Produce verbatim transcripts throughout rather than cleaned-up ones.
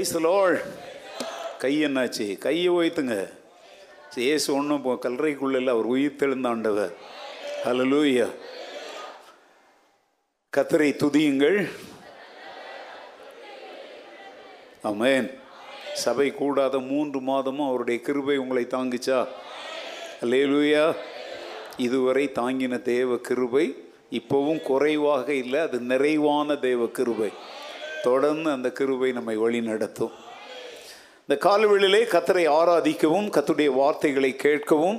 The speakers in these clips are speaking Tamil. Price the Lord. கை என்னாச்சு? கையை உயர்த்துங்க. இயேசு ஒன்றும் கல்லறைக்குள்ள அவர் உயிர்த்தெழுந்தாண்டவர். ஹல்லேலூயா. கர்த்தரை துதியுங்கள். ஆமென். சபை கூடாத மூன்று மாதமும் அவருடைய கிருபை உங்களை தாங்கிச்சா? ஹல்லேலூயா. இதுவரை தாங்கின தேவ கிருபை இப்போவும் குறைவாக இல்லை, அது நிறைவான தேவ கிருபை. தொடர்ந்து அந்த கிருபை நம்மை வழி நடத்தும். இந்த காலவெளியிலே கர்த்தரை ஆராதிக்கவும் கர்த்தருடைய வார்த்தைகளை கேட்கவும்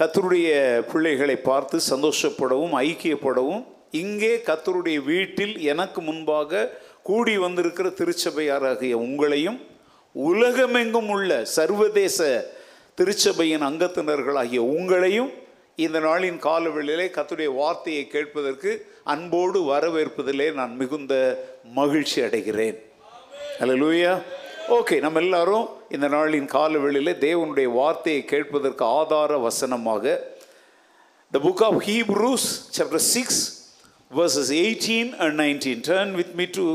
கர்த்தருடைய பிள்ளைகளை பார்த்து சந்தோஷப்படவும் ஐக்கியப்படவும் இங்கே கர்த்தருடைய வீட்டில் எனக்கு முன்பாக கூடி வந்திருக்கிற திருச்சபையாராகிய உங்களையும் உலகமெங்கும் உள்ள சர்வதேச திருச்சபையின் அங்கத்தினர்களாகிய உங்களையும் இந்த நாளின் காலவெளியிலே கர்த்தருடைய வார்த்தையை கேட்பதற்கு அன்போடு வரவேற்பதிலே நான் மிகுந்த மகிழ்ச்சி அடைகிறேன். ஹல்லேலூயா. ஓகே, நம்ம எல்லாரும் இந்த நாளின் காலவெளியிலே தேவனுடைய வார்த்தையை கேட்பதற்கு ஆதார வசனமாக the book of Hebrews chapter six verses eighteen and nineteen. Turn with me to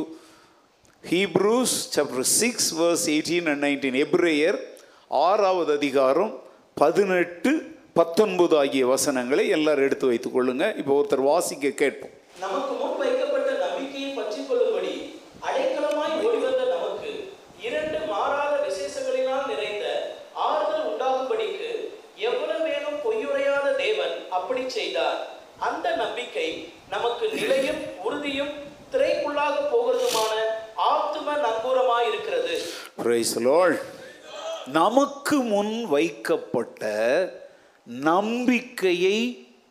Hebrews chapter six verse eighteen and nineteen. எபிரேயர் ஆறாவது அதிகாரம் பதினெட்டு பத்தொன்பது ஆகிய வசனங்களை எல்லாரும் எடுத்து வைத்துக் கொள்ளுங்க. இப்போ ஒருத்தர் வாசிக்க கேட்போம். நமக்கு முன் வைக்கப்பட்ட நம்பிக்கையை பற்றிக்கொள்ளும்படி அடைக்கலமாய் ஓடிவந்த நமக்கு இரண்டு மாறாத விசேஷங்களினால் நிறைந்த ஆறுதல் உண்டாகும்படிக்கு எவ்வளவு வேகம் பொய்யுரையாத தேவன் அப்படி செய்தார். அந்த நம்பிக்கை நமக்கு நிலையும் உறுதியும் திரைக்குள்ளாக போகிறதுமான ஆத்தும நங்கூரமாய் இருக்கிறது. Praise the Lord. நமக்கு முன் வைக்கப்பட்ட நம்பிக்கையை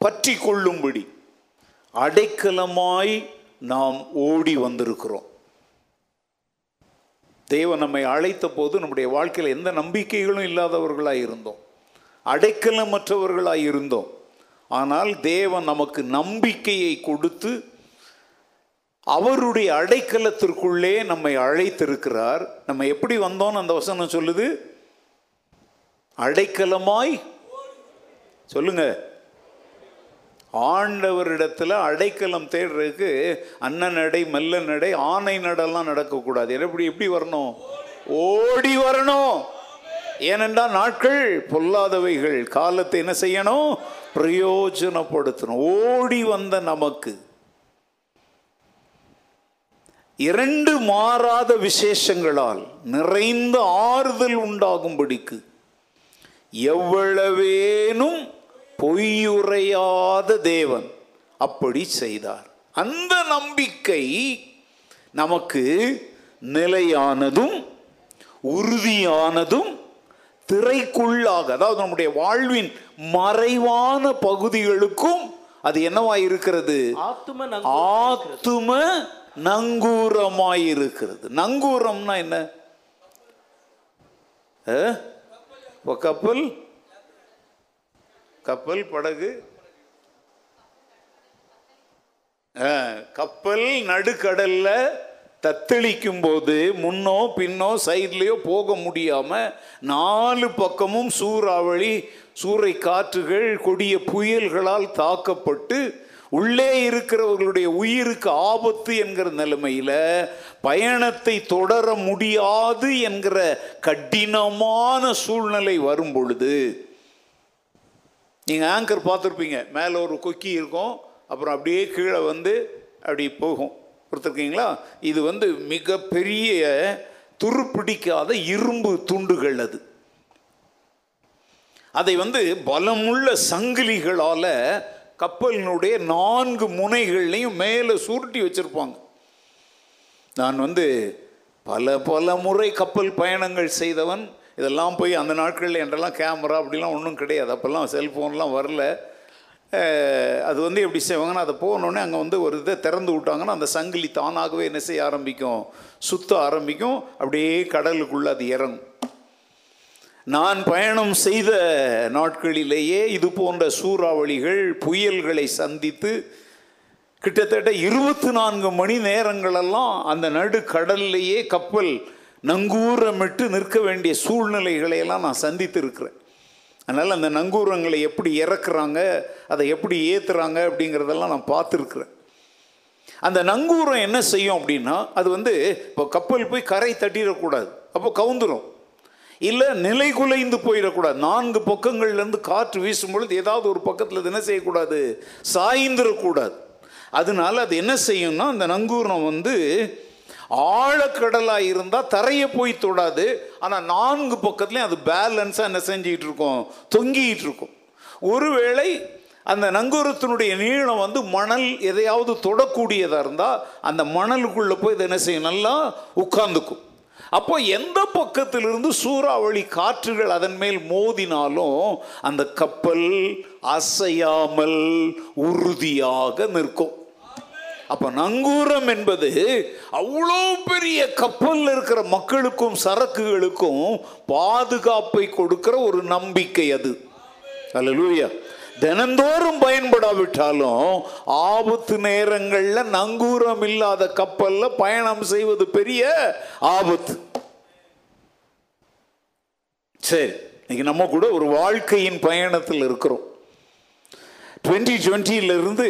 பற்றி கொள்ளும்படி அடைக்கலமாய் நாம் ஓடி வந்திருக்கிறோம். தேவன் நம்மை அழைத்த போது நம்முடைய வாழ்க்கையில் எந்த நம்பிக்கைகளும் இல்லாதவர்களாய் இருந்தோம், அடைக்கலமற்றவர்களாய் இருந்தோம். ஆனால் தேவன் நமக்கு நம்பிக்கையை கொடுத்து அவருடைய அடைக்கலத்திற்குள்ளே நம்மை அழைத்திருக்கிறார். நம்ம எப்படி வந்தோம்னு அந்த வசனம் சொல்லுது? அடைக்கலமாய், சொல்லுங்க, ஆண்டவரிடத்தில் அடைக்கலம் தேடுறதுக்கு அன்ன நடை மெல்ல நடை ஆணை நடலாம் நடக்கக்கூடாது. எப்படி எப்படி வரணும்? ஓடி வரணும். ஏனென்றால் நாட்கள் பொல்லாதவைகள், காலத்தை என்ன செய்யணும்? பிரயோஜனப்படுத்தணும். ஓடி வந்த நமக்கு இரண்டு மாறாத விசேஷங்களால் நிறைந்த ஆறுதல் உண்டாகும்படிக்கு எவ்வளவேனும் பொய்யுரையாத தேவன் அப்படி செய்தார். அந்த நம்பிக்கை நமக்கு நிலையானதும் உறுதியானதும் திரைக்குள்ளாக, அதாவது நம்முடைய வாழ்வின் மறைவான பகுதிகளுக்கும் அது என்னவாய் இருக்கிறது? ஆத்தும நங்கூரமாய் இருக்கிறது. நங்கூரம்னா என்ன? கப்பல், கப்பல், படகு, கப்பல் நடுக்கடல்ல தத்தளிக்கும் போது முன்னோ பின்னோ சைட்லேயோ போக முடியாமல் நாலு பக்கமும் சூறாவளி சூறை காற்றுகள் கொடிய புயல்களால் தாக்கப்பட்டு உள்ளே இருக்கிறவர்களுடைய உயிருக்கு ஆபத்து என்கிற நிலைமையில் பயணத்தை தொடர முடியாது என்கிற கடினமான சூழ்நிலை வரும் பொழுது, நீங்கள் ஆங்கர் பார்த்துருப்பீங்க, மேலே ஒரு கொக்கி இருக்கும், அப்புறம் அப்படியே கீழே வந்து அப்படி போகும். பார்த்துருக்கீங்களா? இது வந்து மிகப்பெரிய துருப்பிடிக்காத இரும்பு துண்டுகள். அது அதை வந்து பலமுள்ள சங்கிலிகளால் கப்பலினுடைய நான்கு முனைகள்லையும் மேலே சுருட்டி வச்சுருப்பாங்க. நான் வந்து பல பல முறை கப்பல் பயணங்கள் செய்தவன். இதெல்லாம் போய் அந்த நாட்களில் என்றெல்லாம் கேமரா அப்படிலாம் ஒன்றும் கிடையாது, அப்போல்லாம் செல்ஃபோன்லாம் வரல. அது வந்து எப்படி செய்வாங்கன்னா, அதை போனோடனே அங்கே வந்து ஒரு இதை திறந்து விட்டாங்கன்னா அந்த சங்கிலி தானாகவே என்ன செய்ய ஆரம்பிக்கும்? சுத்த ஆரம்பிக்கும். அப்படியே கடலுக்குள்ளே அது இறங்கும். நான் பயணம் செய்த நாட்களிலேயே இது போன்ற சூறாவளிகள் புயல்களை சந்தித்து கிட்டத்தட்ட இருபத்தி நான்கு மணி நேரங்களெல்லாம் அந்த நடுக்கடல்லையே கப்பல் நங்கூரமிட்டு நிற்க வேண்டிய சூழ்நிலைகளையெல்லாம் நான் சந்தித்திருக்கிறேன். அதனால் அந்த நங்கூரங்களை எப்படி இறக்குறாங்க, அதை எப்படி ஏற்றுறாங்க அப்படிங்கிறதெல்லாம் நான் பார்த்துருக்குறேன். அந்த நங்கூரம் என்ன செய்யும் அப்படின்னா, அது வந்து இப்போ கப்பல் போய் கரை தட்டிடக்கூடாது, அப்போ கவுந்துடும். இல்லை நிலை குலைந்து போயிடக்கூடாது. நான்கு பக்கங்கள்லேருந்து காற்று வீசும் பொழுது ஏதாவது ஒரு பக்கத்தில் என்ன செய்யக்கூடாது, சாய்ந்துடக்கூடாது. அதனால அது என்ன செய்யும்னா, அந்த நங்கூரம் வந்து ஆழக்கடலாக இருந்தால் தரையை போய் தொடாது, ஆனால் நான்கு பக்கத்துலேயும் அது பேலன்ஸாக என்ன செஞ்சிகிட்டு இருக்கும், தொங்கிகிட்டு இருக்கும். ஒருவேளை அந்த நங்கூரத்தினுடைய நீளம் வந்து மணல் எதையாவது தொடக்கூடியதாக இருந்தால் அந்த மணலுக்குள்ளே போய் இது என்ன செய்யும், நல்லா உட்கார்ந்துக்கும். அப்போ எந்த பக்கத்திலிருந்து சூறாவளி காற்றுகள் அதன் மேல் மோதினாலும் அந்த கப்பல் அசையாமல் உறுதியாக நிற்கும். அப்போ நங்கூரம் என்பது அவ்வளோ பெரிய கப்பலில் இருக்கிற மக்களுக்கும் சரக்குகளுக்கும் பாதுகாப்பை கொடுக்கிற ஒரு நம்பிக்கை அது. அல்லேலூயா. தினந்தோறும் பயன்படாவிட்டாலும் ஆபத்து நேரங்களில் நங்கூரம் இல்லாத கப்பலில் பயணம் செய்வது பெரிய ஆபத்து. சரி, இன்னைக்கு நம்ம கூட ஒரு வாழ்க்கையின் பயணத்தில் இருக்கிறோம். டுவெண்ட்டி டுவெண்ட்டிலிருந்து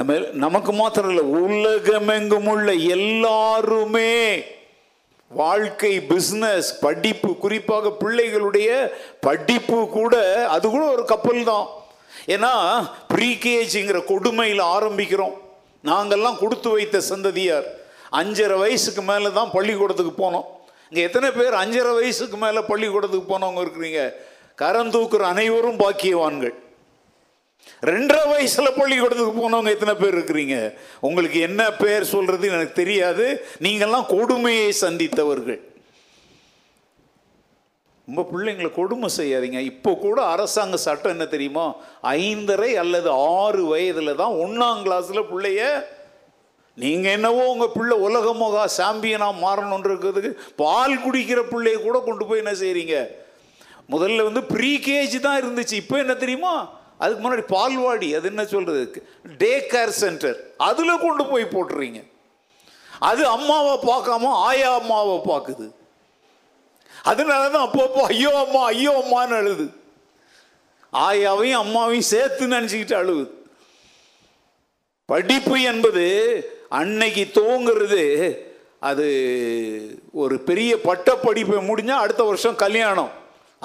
நம்ம நமக்கு மாத்திரம் இல்லை, உலகமெங்கும் உள்ள எல்லாருமே வாழ்க்கை, பிஸ்னஸ், படிப்பு, குறிப்பாக பிள்ளைகளுடைய படிப்பு கூட, அது கூட ஒரு கப்பல் தான். ஏன்னா ப்ரீகேஜிங்கிற கொடுமையில் ஆரம்பிக்கிறோம். நாங்கள்லாம் கொடுத்து வைத்த சந்ததியார் அஞ்சரை வயசுக்கு மேலே தான் பள்ளிக்கூடத்துக்கு போனோம். இங்கே எத்தனை பேர் அஞ்சரை வயசுக்கு மேலே பள்ளிக்கூடத்துக்கு போனவங்க இருக்கிறீங்க? கரம் தூக்குற அனைவரும் பாக்கியவான்கள். ரெண்டரை வயசுல பள்ளிக்கூடத்துக்கு போனவங்க எத்தனை பேர் இருக்கிறீங்க? உங்களுக்கு என்ன பேர் சொல்றது எனக்கு தெரியாது. நீங்கள்லாம் கொடுமையை சந்தித்தவர்கள். ரொம்ப பிள்ளைங்களை கொடுமை செய்யாதீங்க. இப்போ கூட அரசாங்க சட்டம் என்ன தெரியுமா, ஐந்தரை அல்லது ஆறு வயதுல தான் ஒன்னாம் கிளாஸ்ல பிள்ளைய, நீங்க என்னவோ உங்க பிள்ளை உலகமோகா சாம்பியனா மாறணும்னு இருக்கிறதுக்கு பால் குடிக்கிற பிள்ளைய கூட கொண்டு போய் என்ன செய்றீங்க. முதல்ல வந்து ப்ரீ கேஜி தான் இருந்துச்சு. இப்போ என்ன தெரியுமா, அதுக்கு முன்னாடி பால்வாடி, அது என்ன சொல்கிறது, டே கேர் சென்டர், அதில் கொண்டு போய் போட்டுறீங்க. அது அம்மாவை பார்க்காம ஆயா அம்மாவை பார்க்குது. அதனால தான் அப்பப்போ ஐயோ அம்மா ஐயோ அம்மான்னு அழுது, ஆயாவையும் அம்மாவையும் சேர்த்து நினச்சிக்கிட்டு அழுவுது. படிப்பு என்பது அன்னைக்கு தூங்குறது, அது ஒரு பெரிய பட்ட படிப்பை முடிஞ்சால் அடுத்த வருஷம் கல்யாணம்,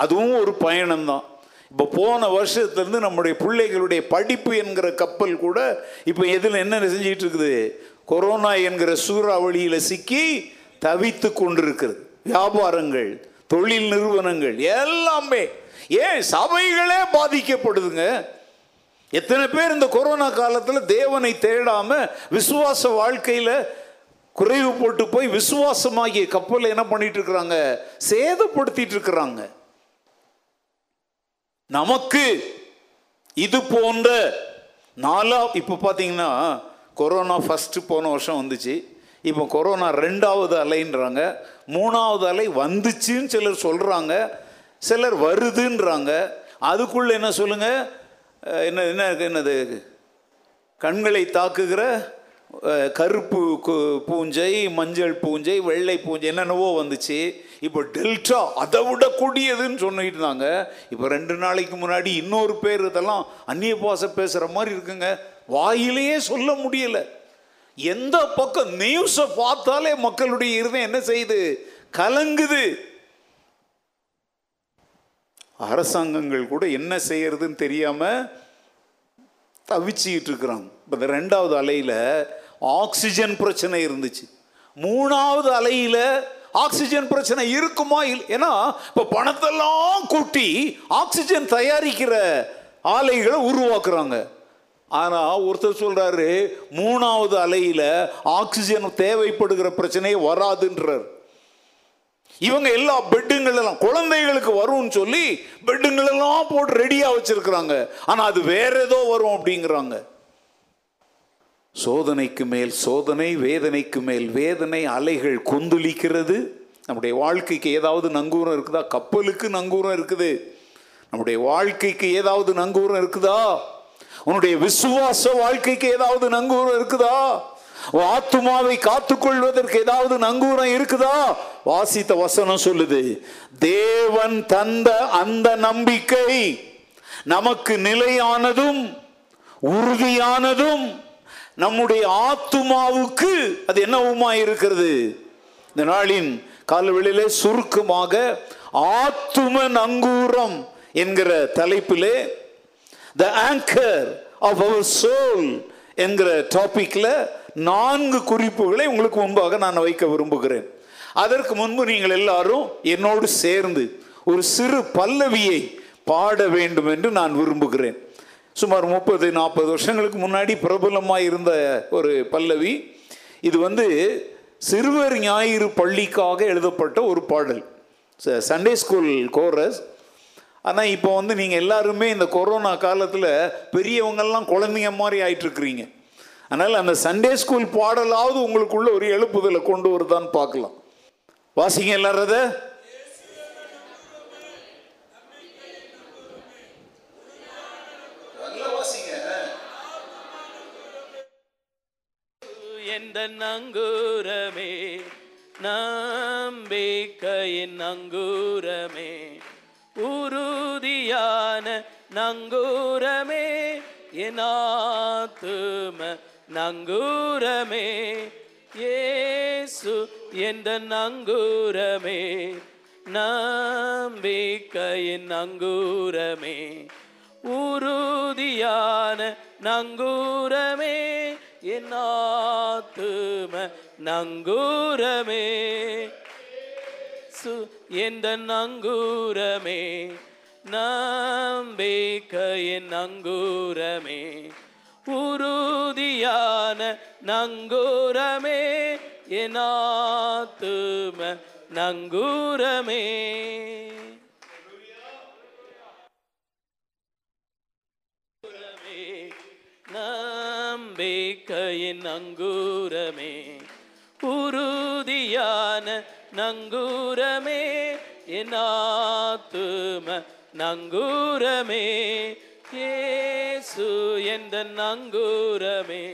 அதுவும் ஒரு பயணம்தான். இப்போ போன வருஷத்துலேருந்து நம்முடைய பிள்ளைகளுடைய படிப்பு என்கிற கப்பல் கூட இப்போ எதில் என்ன செஞ்சிகிட்டு இருக்குது, கொரோனா என்கிற சூறாவளியில் சிக்கி தவித்து கொண்டிருக்கிறது. வியாபாரங்கள், தொழில் நிறுவனங்கள் எல்லாமே, ஏன் சபைகளே பாதிக்கப்படுதுங்க. எத்தனை பேர் இந்த கொரோனா காலத்தில் தேவனை தேடாமல் விசுவாச வாழ்க்கையில் குறைவு போட்டு போய் விசுவாசமாகிய கப்பலை என்ன பண்ணிட்டு இருக்கிறாங்க, சேதப்படுத்திட்டு இருக்கிறாங்க. நமக்கு இது போன்ற நாலா, இப்போ பார்த்தீங்கன்னா கொரோனா ஃபஸ்ட்டு போன வருஷம் வந்துச்சு, இப்போ கொரோனா ரெண்டாவது அலைன்றாங்க, மூணாவது அலை வந்துச்சுன்னு சிலர் சொல்கிறாங்க, சிலர் வருதுன்றாங்க. அதுக்குள்ளே என்ன சொல்லுங்கள், என்ன என்ன என்னது கண்களை தாக்குகிற கருப்பு பூஞ்சை, மஞ்சள் பூஞ்சை, வெள்ளை பூஞ்சை, என்னென்னவோ வந்துச்சு. இப்போ டெல்டா அதை விட கூடியதுன்னு சொல்லிட்டு இருந்தாங்க. இப்போ ரெண்டு நாளைக்கு முன்னாடி இன்னொரு பேர் இதெல்லாம் அந்நிய பாசை பேசுகிற மாதிரி இருக்குங்க, வாயிலேயே சொல்ல முடியலை. எந்த பக்கம் நியூஸை பார்த்தாலே மக்களுடைய இருதயம் என்ன செய்யுது, கலங்குது. அரசாங்கங்கள் கூட என்ன செய்யறதுன்னு தெரியாமல் தவிச்சிக்கிட்டு இருக்கிறாங்க. இப்போ இந்த ரெண்டாவது அலையில் ஆக்சிஜன் பிரச்சனை இருந்துச்சு, மூணாவது அலையில் ஆக்சிஜன் பிரச்சனை இருக்குமா இல்லை? ஏன்னா இப்போ பணத்தெல்லாம் கூட்டி ஆக்சிஜன் தயாரிக்கிற ஆலைகளை உருவாக்குறாங்க. ஆனால் ஒருத்தர் சொல்கிறாரு மூணாவது அலையில் ஆக்சிஜன் தேவைப்படுகிற பிரச்சனையே வராதுன்றார். இவங்க எல்லா பெட்டுங்களெல்லாம் குழந்தைகளுக்கு வரும்னு சொல்லி பெட்டுங்களெல்லாம் போட்டு ரெடியாக வச்சுருக்கிறாங்க. ஆனால் அது வேற ஏதோ வரும் அப்படிங்கிறாங்க. சோதனைக்கு மேல் சோதனை, வேதனைக்கு மேல் வேதனை, அலைகள் கொந்தளிக்கிறது. நம்முடைய வாழ்க்கைக்கு ஏதாவது நங்கூரம் இருக்குதா? கப்பலுக்கு நங்கூரம் இருக்குது. நம்முடைய வாழ்க்கைக்கு ஏதாவது நங்கூரம் இருக்குதா? உன்னுடைய விசுவாச வாழ்க்கைக்கு ஏதாவது நங்கூரம் இருக்குதா? ஆத்துமாவை காத்துக்கொள்வதற்கு ஏதாவது நங்கூரம் இருக்குதா? வாசித்த வசனம் சொல்லுது, தேவன் தந்த அந்த நம்பிக்கை நமக்கு நிலையானதும் உறுதியானதும் நம்முடைய ஆத்துமாவுக்கு அது என்னவுமாய் இருக்கிறது. இந்த நாளின் காலவெளியிலே சுருக்கமாக ஆத்தும நங்கூரம் என்கிற தலைப்பிலே the anchor of our soul என்கிற டாபிக்கில் நான்கு குறிப்புகளை உங்களுக்கு முன்பாக நான் வைக்க விரும்புகிறேன். அதற்கு முன்பு நீங்கள் எல்லாரும் என்னோடு சேர்ந்து ஒரு சிறு பல்லவியை பாட வேண்டும் என்று நான் விரும்புகிறேன். சுமார் முப்பது நாற்பது வருஷங்களுக்கு முன்னாடி பிரபலமாக இருந்த ஒரு பல்லவி இது. வந்து சிறுவர் ஞாயிறு பள்ளிக்காக எழுதப்பட்ட ஒரு பாடல், சண்டே ஸ்கூல் கோரஸ். ஆனால் இப்போ வந்து நீங்கள் எல்லாருமே இந்த கொரோனா காலத்தில் பெரியவங்கள்லாம் குழந்தைங்க மாதிரி ஆயிட்டுருக்குறீங்க. அதனால் அந்த சண்டே ஸ்கூல் பாடலாவது உங்களுக்குள்ளே ஒரு எழுப்புதலை கொண்டு வருதான்னு பார்க்கலாம். வாசிங்க எல்லாரத. நங்கூரமே நம்பிக்கையின் நங்கூரமே உறுதியான நங்கூரமே என் ஆத்தும நங்கூரமே இயேசு என்ற நங்கூரமே நம்பிக்கையின் நங்கூரமே உறுதியான நங்கூரமே என் ஆத்தும நங்கூரமே சு என்ற நங்கூரமே நம்பிக்கையின் நங்கூரமே உறுதியான நங்கூரமே என் ஆத்தும நங்கூரமே. நம்பிக்கையின் நங்கூரமே உறுதியான நங்கூரமே என் ஆத்தும நங்கூரமே இயேசு என்ற நங்கூரமே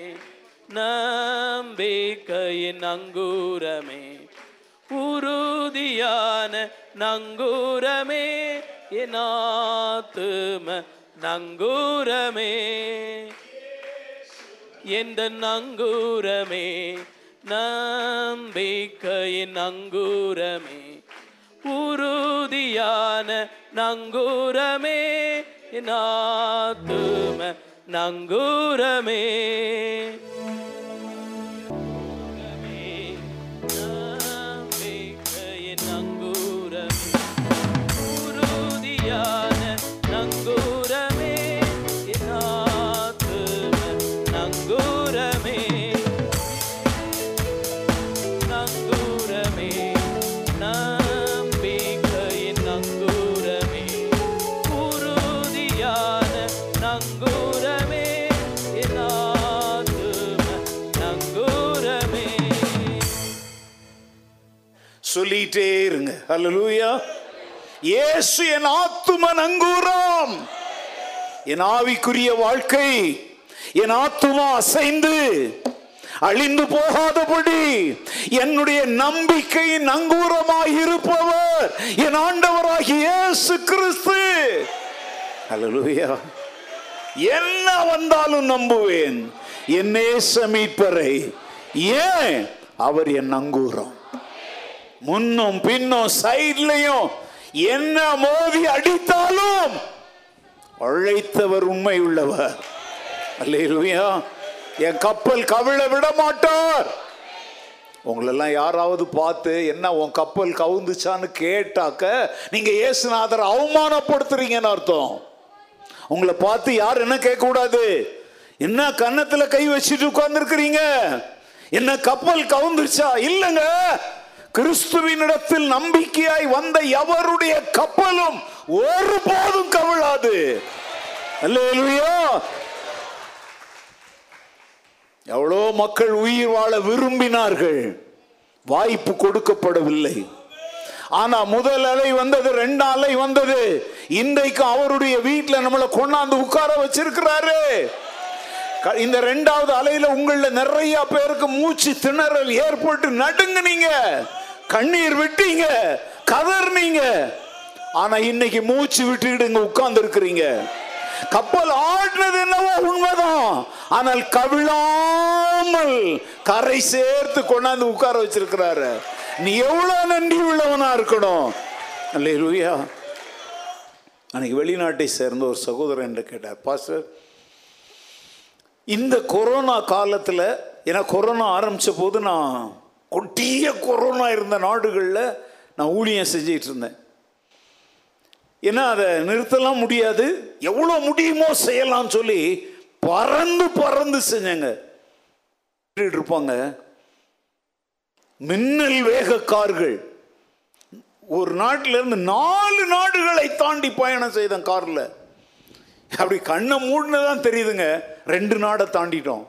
நம்பிக்கையின் நங்கூரமே உறுதியான நங்கூரமே என் ஆத்தும நங்கூரமே என்ற நங்கூரமே நம்பிக்கையின் நங்கூரமே உறுதியான நங்கூரமே என் ஆத்தும நங்கூரமே நம்பிக்கையின் நங்கூரமே உறுதியான நங்கூரமே என் ஆத்தும நங்கூரமே நங்கூரமே நம்பிக்கையின் நங்கூரமே உறுதியான நங்கூரமே என் ஆத்தும நங்கூரமே. சொல்லிட்டே இருங்க ஹல்லேலூயா. இயேசு என் ஆத்தும நங்கூரம். என் ஆவிக்குரிய வாழ்க்கை, என் ஆத்துமா அசைந்து அழிந்து போகாதபடி என்னுடைய நம்பிக்கையின் நங்கூரமாய் இருப்பவர் என் ஆண்டவராகிய இயேசு கிறிஸ்து. ஹல்லேலூயா. என்ன வந்தாலும் நம்புவேன் என் நேச மீட்பரை, ஏன் அவர் என் நங்கூரம். முன்னும் பின்னும் சைட்லையும் என்ன மோதி அடித்தாலும் அழைத்தவர் உண்மை உள்ளவர். அல்லேலூயா. என் கப்பல் கவிழ விட மாட்டார். உங்களெல்லாம் யாராவது பார்த்து என்ன உன் கப்பல் கவுந்துச்சான்னு கேட்டாக்க நீங்க இயேசுநாதரை அவமானப்படுத்துறீங்கன்னு அர்த்தம். உங்களை பார்த்து யார் என்ன கேட்கக்கூடாது, என்ன கன்னத்துல கை வச்சுட்டு உட்கார்ந்துருக்கிறீங்க, என்ன கப்பல் கவுந்துருச்சா? இல்லைங்க, கிறிஸ்துவினிடத்தில் நம்பிக்கையாய் வந்த எவருடைய கப்பலும் ஒருபோதும் கவிழாது. அல்லேலூயா. எவ்வளோ மக்கள் உயிர் வாழ விரும்பினார்கள், வாய்ப்பு கொடுக்கப்படவில்லை. ஆனா முதல் அலை வந்தது, ரெண்டாம் அலை வந்தது, இன்றைக்கு அவருடைய வீட்டில் நம்மளை கொண்டாந்து உட்கார வச்சிருக்கிறாரு. இந்த ரெண்டாவது அலையில உங்கள நிறைய பேருக்கு மூச்சு திணறல் ஏற்பட்டு நடுங்குனீங்க, கண்ணீர் விட்டீங்க, கதறினீங்க. ஆனா இன்னைக்கு மூச்சு விட்டுக்கிட்டு உட்கார்ந்து இருக்கிறீங்க. கப்பல் ஆடுறது என்னவோ உண்மைதான், ஆனால் கவிழாமல் கரை சேர்த்து கொண்டாந்து உட்கார வச்சிருக்கிறாரு. நீ எவ்வளவு நன்றி உள்ளவனா இருக்கணும். அல்லேலூயா. அன்னைக்கு வெளிநாட்டை சேர்ந்த ஒரு சகோதரன் என்று கேட்டார், பாஸ்டர் இந்த கொரோனா காலத்தில், ஏன்னா கொரோனா ஆரம்பித்த போது நான் கொட்டிய கொரோனா இருந்த நாடுகளில் நான் ஊழியம் செஞ்சிட்டு இருந்தேன். ஏன்னா அதை நிறுத்தலாம் முடியாது, எவ்வளோ முடியுமோ செய்யலாம்னு சொல்லி பறந்து பறந்து செஞ்சங்க. இருப்பாங்க மின்னல் வேக கார்கள், ஒரு நாட்டிலிருந்து நாலு நாடுகளை தாண்டி பயணம் செய்த காரில். அப்படி கண்ணை மூடினதான் தெரியுதுங்க, ரெண்டு நாடை தாண்டிட்டோம்.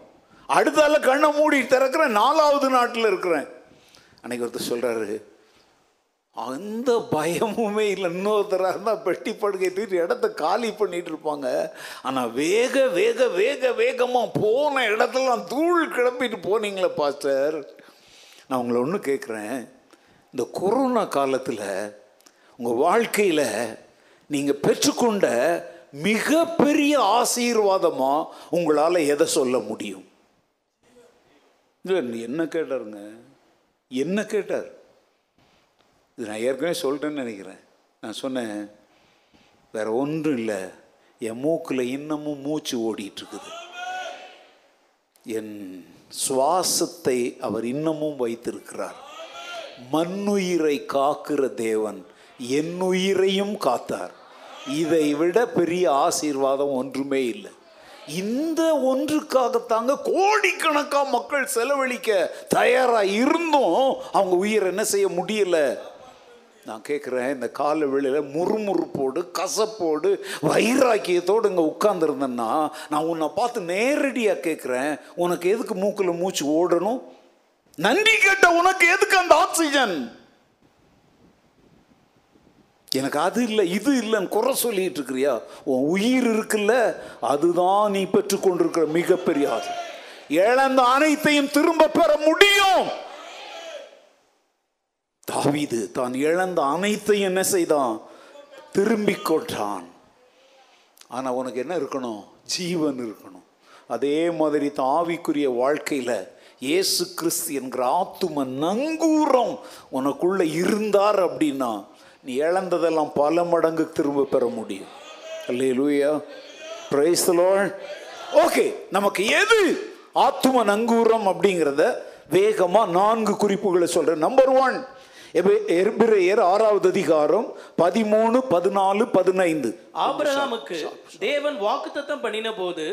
அடுத்தால கண்ணை மூடி திறக்கிறேன், நாலாவது நாட்டில் இருக்கிறேன். அன்னைக்கு ஒருத்தர் சொல்கிறாரு, அந்த பயமுமே இல்லை. இன்னொருத்தராக இருந்தால் பெட்டி படுக்கை தூக்கி இடத்த காலி பண்ணிட்டு இருப்பாங்க, ஆனால் வேக வேக வேக வேகமாக போன இடத்துலாம் தூள் கிளப்பிட்டு போனீங்களே பாஸ்டர். நான் உங்களை ஒன்று கேட்குறேன், இந்த கொரோனா காலத்தில் உங்கள் வாழ்க்கையில் நீங்கள் பெற்றுக்கொண்ட மிகப்பெரிய ஆசீர்வாதமாக உங்களால் எதை சொல்ல முடியும்? என்ன கேட்டாருங்க, என்ன கேட்டார்? இது நான் ஏற்கனவே சொல்லிட்டேன்னு நினைக்கிறேன். நான் சொன்னேன், வேற ஒன்றும் இல்லை, என் மூக்கில் இன்னமும் மூச்சு ஓடிட்டுருக்குது, என் சுவாசத்தை அவர் இன்னமும் வைத்திருக்கிறார், மண்ணுயிரை காக்கிற தேவன் என்னுயிரையும் காத்தார், இதை விட பெரிய ஆசீர்வாதம் ஒன்றுமே இல்லை. இந்த ஒன்றுக்காகத்தாங்க கோடிக்கணக்காக மக்கள் செலவழிக்க தயாராக இருந்தும் அவங்க உயிர் என்ன செய்ய முடியலை. நான் கேட்குறேன், இந்த கால வேளையில் முறுமுறுப்போடு கசப்போடு வைராக்கியத்தோடு இங்கே உட்கார்ந்துருந்தேன்னா நான் உன்னை பார்த்து நேரடியாக கேட்குறேன், உனக்கு எதுக்கு மூக்கில் மூச்சு ஓடணும்? நன்றி கேட்ட உனக்கு எதுக்கு அந்த ஆக்சிஜன்? எனக்கு அது இல்லை இது இல்லைன்னு குறை சொல்லிட்டு இருக்கிறியா? உன் உயிர் இருக்குல்ல, அதுதான் நீ பெற்றுக்கொண்டிருக்கிற மிகப்பெரிய ஆசை. இழந்த அனைத்தையும் திரும்ப பெற முடியும். தாவீது தான் இழந்த அனைத்தையும் என்ன செய்தான்? திரும்பி கொண்டான். ஆனால் உனக்கு என்ன இருக்கணும்? ஜீவன் இருக்கணும். அதே மாதிரி தான் ஆவிக்குரிய வாழ்க்கையில் இயேசு கிறிஸ்து என்கிற ஆத்தும நங்கூரம் உனக்குள்ளே இருந்தார் அப்படின்னா நீ இழந்ததெல்லாம் பல மடங்கு திரும்ப பெற முடியும். அல்லேலூயா. Praise the Lord. ஓகே, நமக்கு எது ஆத்தும நங்கூரம் அப்படிங்கிறத வேகமாக நான்கு குறிப்புகளை சொல்கிறேன். நம்பர் ஒன், எபிரேயர் ஆறாவது அதிகாரம் பதிமூணு பதினாலு பதினைந்து. ஆபிரகாமுக்கு தேவன் வாக்குத்தத்தம் பண்ணின போது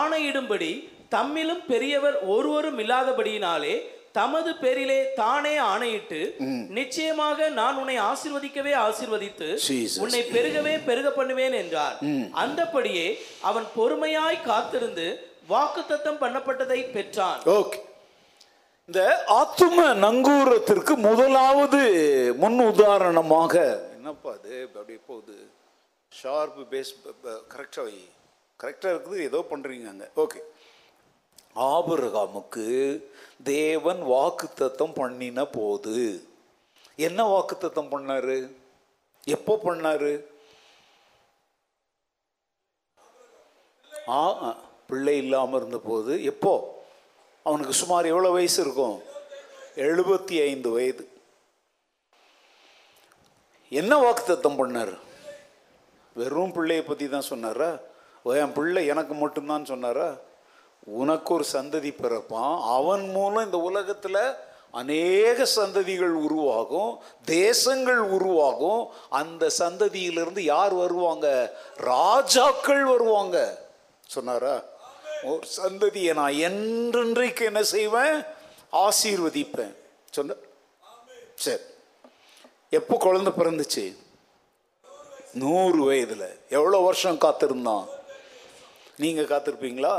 ஆணையிடும்படி தம்மிலும் பெரியவர் ஒருவரும் இல்லாதபடியினாலே தமது பேரிலே தானே ஆணையிட்டு, நிச்சயமாக நான் உன்னை ஆசீர்வதிக்கவே ஆசீர்வதித்து உன்னை பெருகவே பெருக பண்ணுவேன் என்றார். அந்தபடியே அவன் பொறுமையாய் காத்திருந்து வாக்குத்தத்தம் பண்ணப்பட்டதை பெற்றான். ஓகே, இந்த ஆத்தும நங்கூரத்திற்கு முதலாவது முன் உதாரணமாக என்னப்பா அது அப்படி போகுது, ஷார்ப்பு பேஸ் கரெக்டாக வை, கரெக்டாக இருக்குது, ஏதோ பண்ணுறீங்க அங்கே. ஓகே, ஆபிரகாமுக்கு தேவன் வாக்குத்தத்தம் பண்ணின போது என்ன வாக்குத்தத்தம் பண்ணாரு? எப்போ பண்ணாரு? ஆ பிள்ளை இல்லாமல் இருந்த போது. எப்போ? அவனுக்கு சுமார் எவ்வளோ வயசு இருக்கும்? எழுபத்தி ஐந்து வயது. என்ன வாக்குத்தத்தம் பண்ணார்? வெறும் பிள்ளையை பற்றி தான் சொன்னாரா? என் பிள்ளை எனக்கு மட்டும்தான் சொன்னாரா? உனக்கு ஒரு சந்ததி பிறப்பான், அவன் மூலம் இந்த உலகத்தில் அநேக சந்ததிகள் உருவாகும், தேசங்கள் உருவாகும், அந்த சந்ததியிலிருந்து யார் வருவாங்க? ராஜாக்கள் வருவாங்க சொன்னாரா? ஒரு சந்ததியை நான் என்றென்றைக்கு என்ன செய்வேன்? ஆசீர்வதிப்பேன் சொன்ன. சரி, எப்போ குழந்தை பிறந்துச்சு? நூறு வயதில். எவ்வளோ வருஷம் காத்திருந்தான்? நீங்கள் காத்திருப்பீங்களா?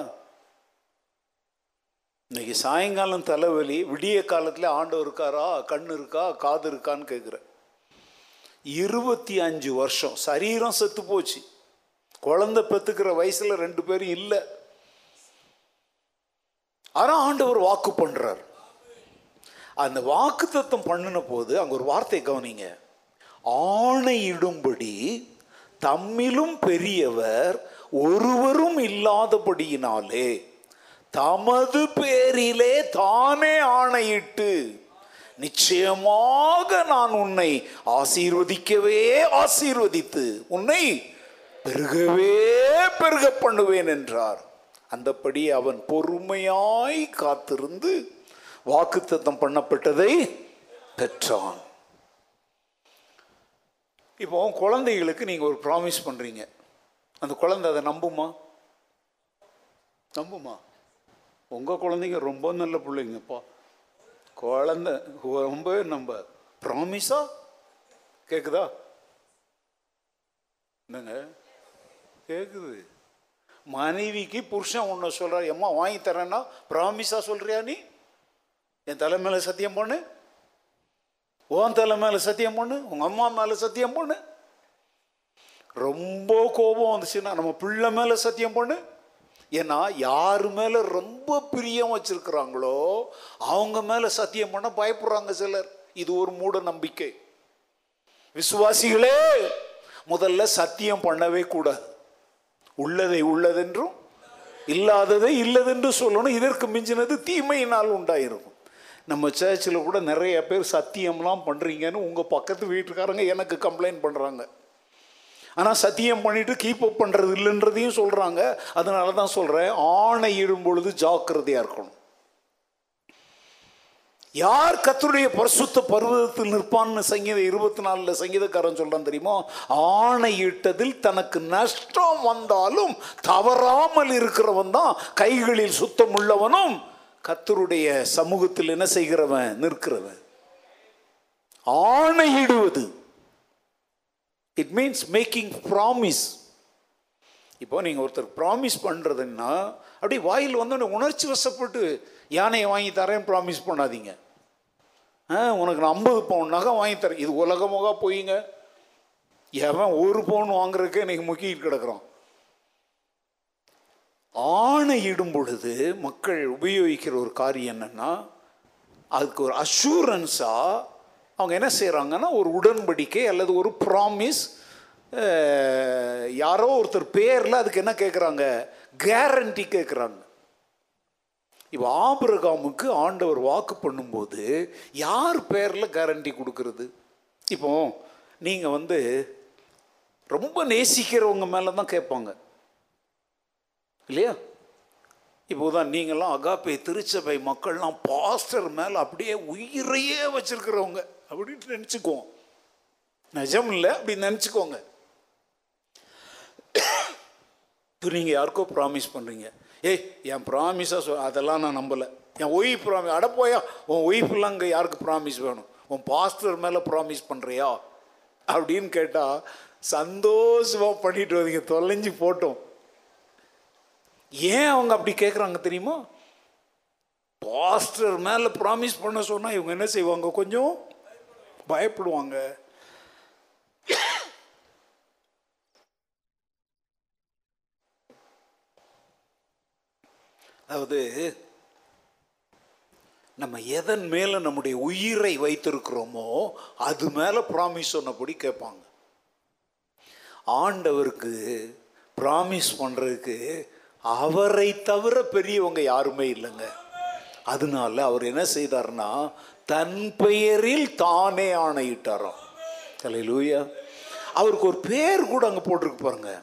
இன்னைக்கு சாயங்காலம் தலைவலி, விடிய காலத்தில் ஆண்டவர் இருக்காரா, கண் இருக்கா, காது இருக்கான்னு கேட்குற. இருபத்தி அஞ்சு வருஷம் சரீரம் செத்து போச்சு, குழந்தை பெற்றுக்கிற வயசில் ரெண்டு பேரும் இல்லை. ஆனால் ஆண்டவர் வாக்கு பண்ணுறார். அந்த வாக்கு தத்தம் பண்ணின போது அங்கே ஒரு வார்த்தை கவனிங்க, ஆணையிடும்படி தம்மிலும் பெரியவர் ஒருவரும் இல்லாதபடியினாலே தமது பேரிலே தானே ஆணையிட்டு, நிச்சயமாக நான் உன்னை ஆசீர்வதிக்கவே ஆசீர்வதித்து உன்னை பெருகவே பெருக பண்ணுவேன் என்றார். அந்தபடி அவன் பொறுமையாய் காத்திருந்து வாக்குத்தத்தம் பண்ணப்பட்டதை பெற்றான். இப்போ குழந்தைகளுக்கு நீங்கள் ஒரு ப்ராமிஸ் பண்ணுறீங்க, அந்த குழந்தை அதை நம்புமா நம்புமா? உங்கள் குழந்தைங்க ரொம்ப நல்ல பிள்ளைங்கப்பா, குழந்தை ரொம்பவே நம்ப ப்ராமிஸா கேட்குதா? என்னங்க கேட்குது? மனைவிக்கு புருஷன் ஒன்று சொல்கிறார், அம்மா வாங்கி தரேன்னா ப்ராமிஸா சொல்கிறியா நீ? என் தலை மேலே சத்தியம் பண்ணு, உன் தலை மேலே சத்தியம் பண்ணு, உங்கள் அம்மா மேலே சத்தியம் பண்ணு. ரொம்ப கோபம் வந்துச்சுன்னா நம்ம பிள்ளை மேலே சத்தியம் பண்ணு. ஏன்னா யார் மேலே ரொம்ப பிரியம் வச்சுருக்கிறாங்களோ அவங்க மேலே சத்தியம் பண்ண பயப்படுறாங்க சிலர். இது ஒரு மூட நம்பிக்கை. விசுவாசிகளே, முதல்ல சத்தியம் பண்ணவே கூடாது. உள்ளதை உள்ளதென்றும் இல்லாததை இல்லதென்று சொல்லணும். இதற்கு மிஞ்சினது தீமையினால் உண்டாயிருக்கும். நம்ம சர்ச்சில் கூட நிறைய பேர் சத்தியம்லாம் பண்ணுறீங்கன்னு உங்கள் பக்கத்து வீட்டுக்காரங்க எனக்கு கம்ப்ளைண்ட் பண்ணுறாங்க. ஆனால் சத்தியம் பண்ணிவிட்டு கீப் அப் பண்ணுறது இல்லைன்றதையும் சொல்கிறாங்க. அதனால தான் சொல்கிறேன், ஆணை இடும் பொழுது ஜாக்கிரதையாக இருக்கணும். யார் கர்த்தருடைய பரிசுத்த பர்வதத்தில் நிற்பான்னு சங்கீத இருபத்தி நாலில் சங்கீதக்காரன் சொல்கிறான் தெரியுமா? ஆணையிட்டதில் தனக்கு நஷ்டம் வந்தாலும் தவறாமல் இருக்கிறவன் தான் கைகளில் சுத்தம் உள்ளவனும் கர்த்தருடைய சமூகத்தில் என்ன செய்கிறவன் நிற்கிறவன். ஆணையிடுவது இட் மீன்ஸ் மேக்கிங் ப்ராமிஸ். இப்போ நீங்கள் ஒருத்தருக்கு ப்ராமிஸ் பண்ணுறதுன்னா அப்படி வாயில் வந்தோடனே உணர்ச்சி வசப்பட்டு யானையை வாங்கி தரேன் ப்ராமிஸ் பண்ணாதீங்க. ஆ உனக்கு நான் ஐம்பது பவுன் நகை வாங்கி தரேன். இது உலகமாக போயிங்க. எவன் ஒரு பவுன் வாங்குறதுக்கே இன்னைக்கு முக்கியம் கிடக்குறான். ஆணையிடும் பொழுது மக்கள் உபயோகிக்கிற ஒரு காரியம் என்னென்னா, அதுக்கு ஒரு அஷூரன்ஸாக அவங்க என்ன செய்கிறாங்கன்னா, ஒரு உடன்படிக்கை அல்லது ஒரு ப்ராமிஸ், யாரோ ஒருத்தர் பேரில் அதுக்கு என்ன கேட்குறாங்க, கேரண்டி கேட்குறாங்க. இப்போ ஆபிரகாமுக்கு ஆண்டவர் வாக்கு பண்ணும்போது யார் பேரில் கேரண்டி கொடுக்கறது? இப்போ நீங்கள் வந்து ரொம்ப நேசிக்கிறவங்க மேலே தான் கேட்பாங்க இல்லையா? இப்போ தான் நீங்கள்லாம் அகாப்பை திருச்சபை மக்கள்லாம் பாஸ்டர் மேலே அப்படியே உயிரையே வச்சுருக்கிறவங்க அப்படின்னு நினச்சிக்குவோம். நிஜம் இல்லை, அப்படி நினச்சிக்கோங்க. இப்போ நீங்கள் யாருக்கோ ப்ராமிஸ் பண்ணுறீங்க, ஏய் என் ப்ராமிஸாக சொ அதெல்லாம் நான் நம்பலை, என் ஒய்ஃப் ப்ராமிஸ் அடப்போயா, உன் ஒய்ஃபெல்லாம் அங்கே யாருக்கு ப்ராமிஸ் வேணும், உன் பாஸ்டர் மேலே ப்ராமிஸ் பண்ணுறியா அப்படின்னு கேட்டால் சந்தோஷமாக பண்ணிட்டு வந்தீங்க, தொலைஞ்சி போட்டோம். ஏன் அவங்க அப்படி கேட்குறாங்க தெரியுமா? பாஸ்டர் மேலே ப்ராமிஸ் பண்ண சொன்னால் இவங்க என்ன செய்வாங்க, கொஞ்சம் பயப்படுவாங்க. அதாவது நம்ம எதன் மேலே நம்முடைய உயிரை வைத்திருக்கிறோமோ அது மேலே ப்ராமிஸ் சொன்னபடி கேட்பாங்க. ஆண்டவருக்கு ப்ராமிஸ் பண்ணுறதுக்கு அவரை தவிர பெரியவங்க யாருமே இல்லைங்க. அதனால அவர் என்ன செய்தார்னா, தன் பெயரில் தானே ஆணையிட்டாராம். ஹல்லேலூயா. அவருக்கு ஒரு பேர் கூட அங்கே போட்டிருக்கு பாருங்க,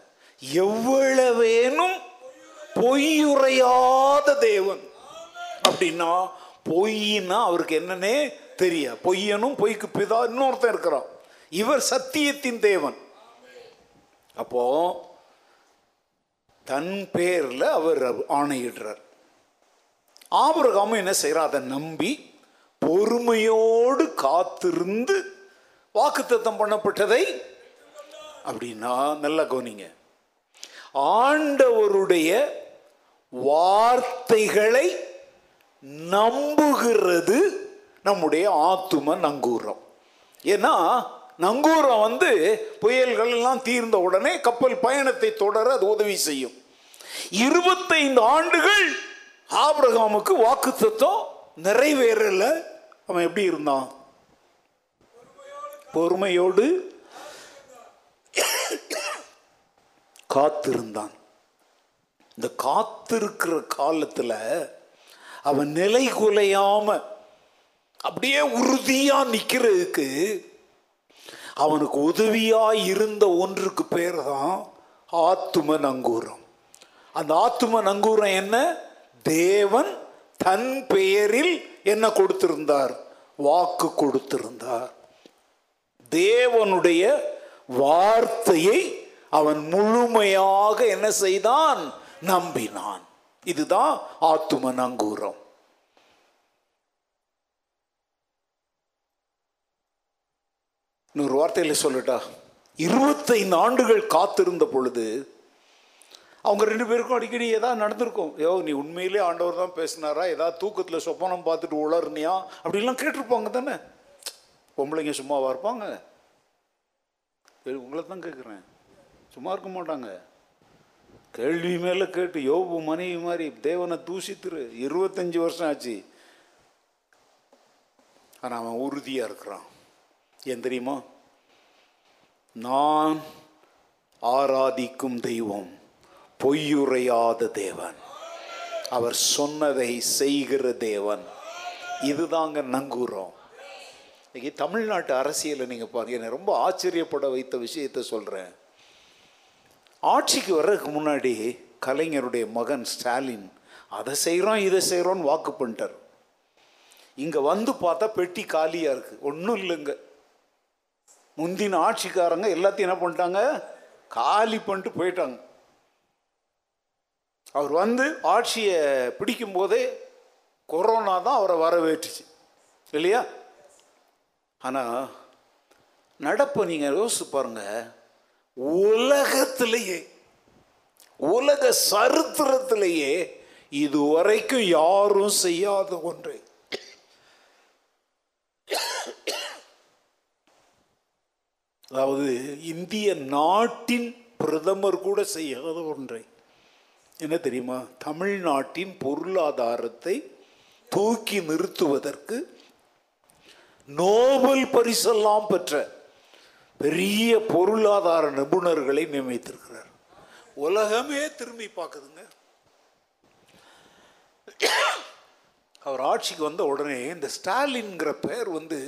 எவ்வளவேனும் பொய்யுரையாத தேவன். அப்படின்னா பொய்னா அவருக்கு என்னன்னே தெரிய, பொய்யனும் பொய்க்கு பிதா இன்னொருத்தன் இருக்கிறான், இவர் சத்தியத்தின் தேவன். அப்போ தன் பேரில் அவர் ஆணையிடுறார். ஆபிரகாமும் என்ன செய்கிறார், அதை நம்பி பொறுமையோடு காத்திருந்து வாக்குத்தத்தம் பண்ணப்பட்டதை. அப்படின்னா நல்லா கவனிங்க, ஆண்டவருடைய வார்த்தைகளை நம்புகிறது நம்முடைய ஆத்தும நங்கூரம். ஏன்னா நங்கூரம் வந்து புயல்கள் எல்லாம் தீர்ந்த உடனே கப்பல் பயணத்தை தொடர அது உதவி செய்யும். இருபத்தைந்து ஆண்டுகள் ஆபிரகாமுக்கு வாக்குத்தத்தம் நிறைவேறல. அவன் எப்படி இருந்தான்? பொறுமையோடு காத்திருந்தான். இந்த காத்திருக்கிற காலத்தில் அவன் நிலை குலையாம அப்படியே உறுதியாக நிற்கிறதுக்கு அவனுக்கு உதவியாக இருந்த ஒன்றுக்கு பேர் தான் ஆத்தும நங்கூரம். அந்த ஆத்தும நங்கூரம் என்ன? தேவன் தன் பெயரில் என்ன கொடுத்திருந்தார்? வாக்கு கொடுத்திருந்தார். தேவனுடைய வார்த்தையை அவன் முழுமையாக என்ன செய்தான்? நம்பினான். இதுதான் ஆத்தும நங்கூரம். இன்னொரு வார்த்தையில சொல்லட்டா, இருபத்தைந்து ஆண்டுகள் காத்திருந்த பொழுது அவங்க ரெண்டு பேருக்கும் அடிக்கடி ஏதாவது நடந்திருக்கும். யோ, நீ உண்மையிலே ஆண்டவர் தான் பேசினாரா, ஏதாவது தூக்கத்தில் சொப்பனம் பார்த்துட்டு உளர்னியா அப்படின்லாம் கேட்டிருப்பாங்க தானே. பொம்பளைங்க சும்மாவா இருப்பாங்க? உங்களை தான் கேட்குறேன், சும்மா இருக்க மாட்டாங்க. கேள்வி மேலே கேட்டு யோபு மனைவி மாதிரி தேவனை தூசித்துரு. இருபத்தஞ்சி வருஷம் ஆச்சு, ஆனால் அவன் உறுதியாக இருக்கிறான். ஏன் தெரியுமா? நான் ஆராதிக்கும் தெய்வம் பொய்யுரையாத தேவன், அவர் சொன்னதை செய்கிற தேவன். இதுதாங்க நங்கூரம். இன்னைக்கு தமிழ்நாட்டு அரசியலை நீங்கள் பாருங்க. என்னை ரொம்ப ஆச்சரியப்பட வைத்த விஷயத்தை சொல்கிறேன். ஆட்சிக்கு வர்றதுக்கு முன்னாடி கலைஞருடைய மகன் ஸ்டாலின் அதை செய்கிறோம் இதை செய்கிறோன்னு வாக்கு பண்ணிட்டார். இங்கே வந்து பார்த்தா பெட்டி காலியாக இருக்குது, ஒன்றும் இல்லைங்க. முந்தின ஆட்சிக்காரங்க எல்லாத்தையும் என்ன பண்ணிட்டாங்க? காலி பண்ணிட்டு போயிட்டாங்க. அவர் வந்து ஆட்சியை பிடிக்கும் போதே கொரோனா தான் அவரை வரவேற்றுச்சு இல்லையா? ஆனால் நடப்பை நீங்கள் யோசிச்சு பாருங்கள். உலகத்திலேயே, உலக சரித்திரத்திலேயே இதுவரைக்கும் யாரும் செய்யாத ஒன்று. அதாவது இந்திய நாட்டின் பிரதமர் கூட செய்யாத ஒன்றை என்ன தெரியுமா? தமிழ்நாட்டின் பொருளாதாரத்தை தூக்கி நிறுத்துவதற்கு நோபல் பரிசெல்லாம் பெற்ற பெரிய பொருளாதார நிபுணர்களை நியமித்திருக்கிறார். உலகமே திரும்பி பார்க்குதுங்க. அவர் ஆட்சிக்கு வந்த உடனே இந்த ஸ்டாலின்கிற பெயர் வந்து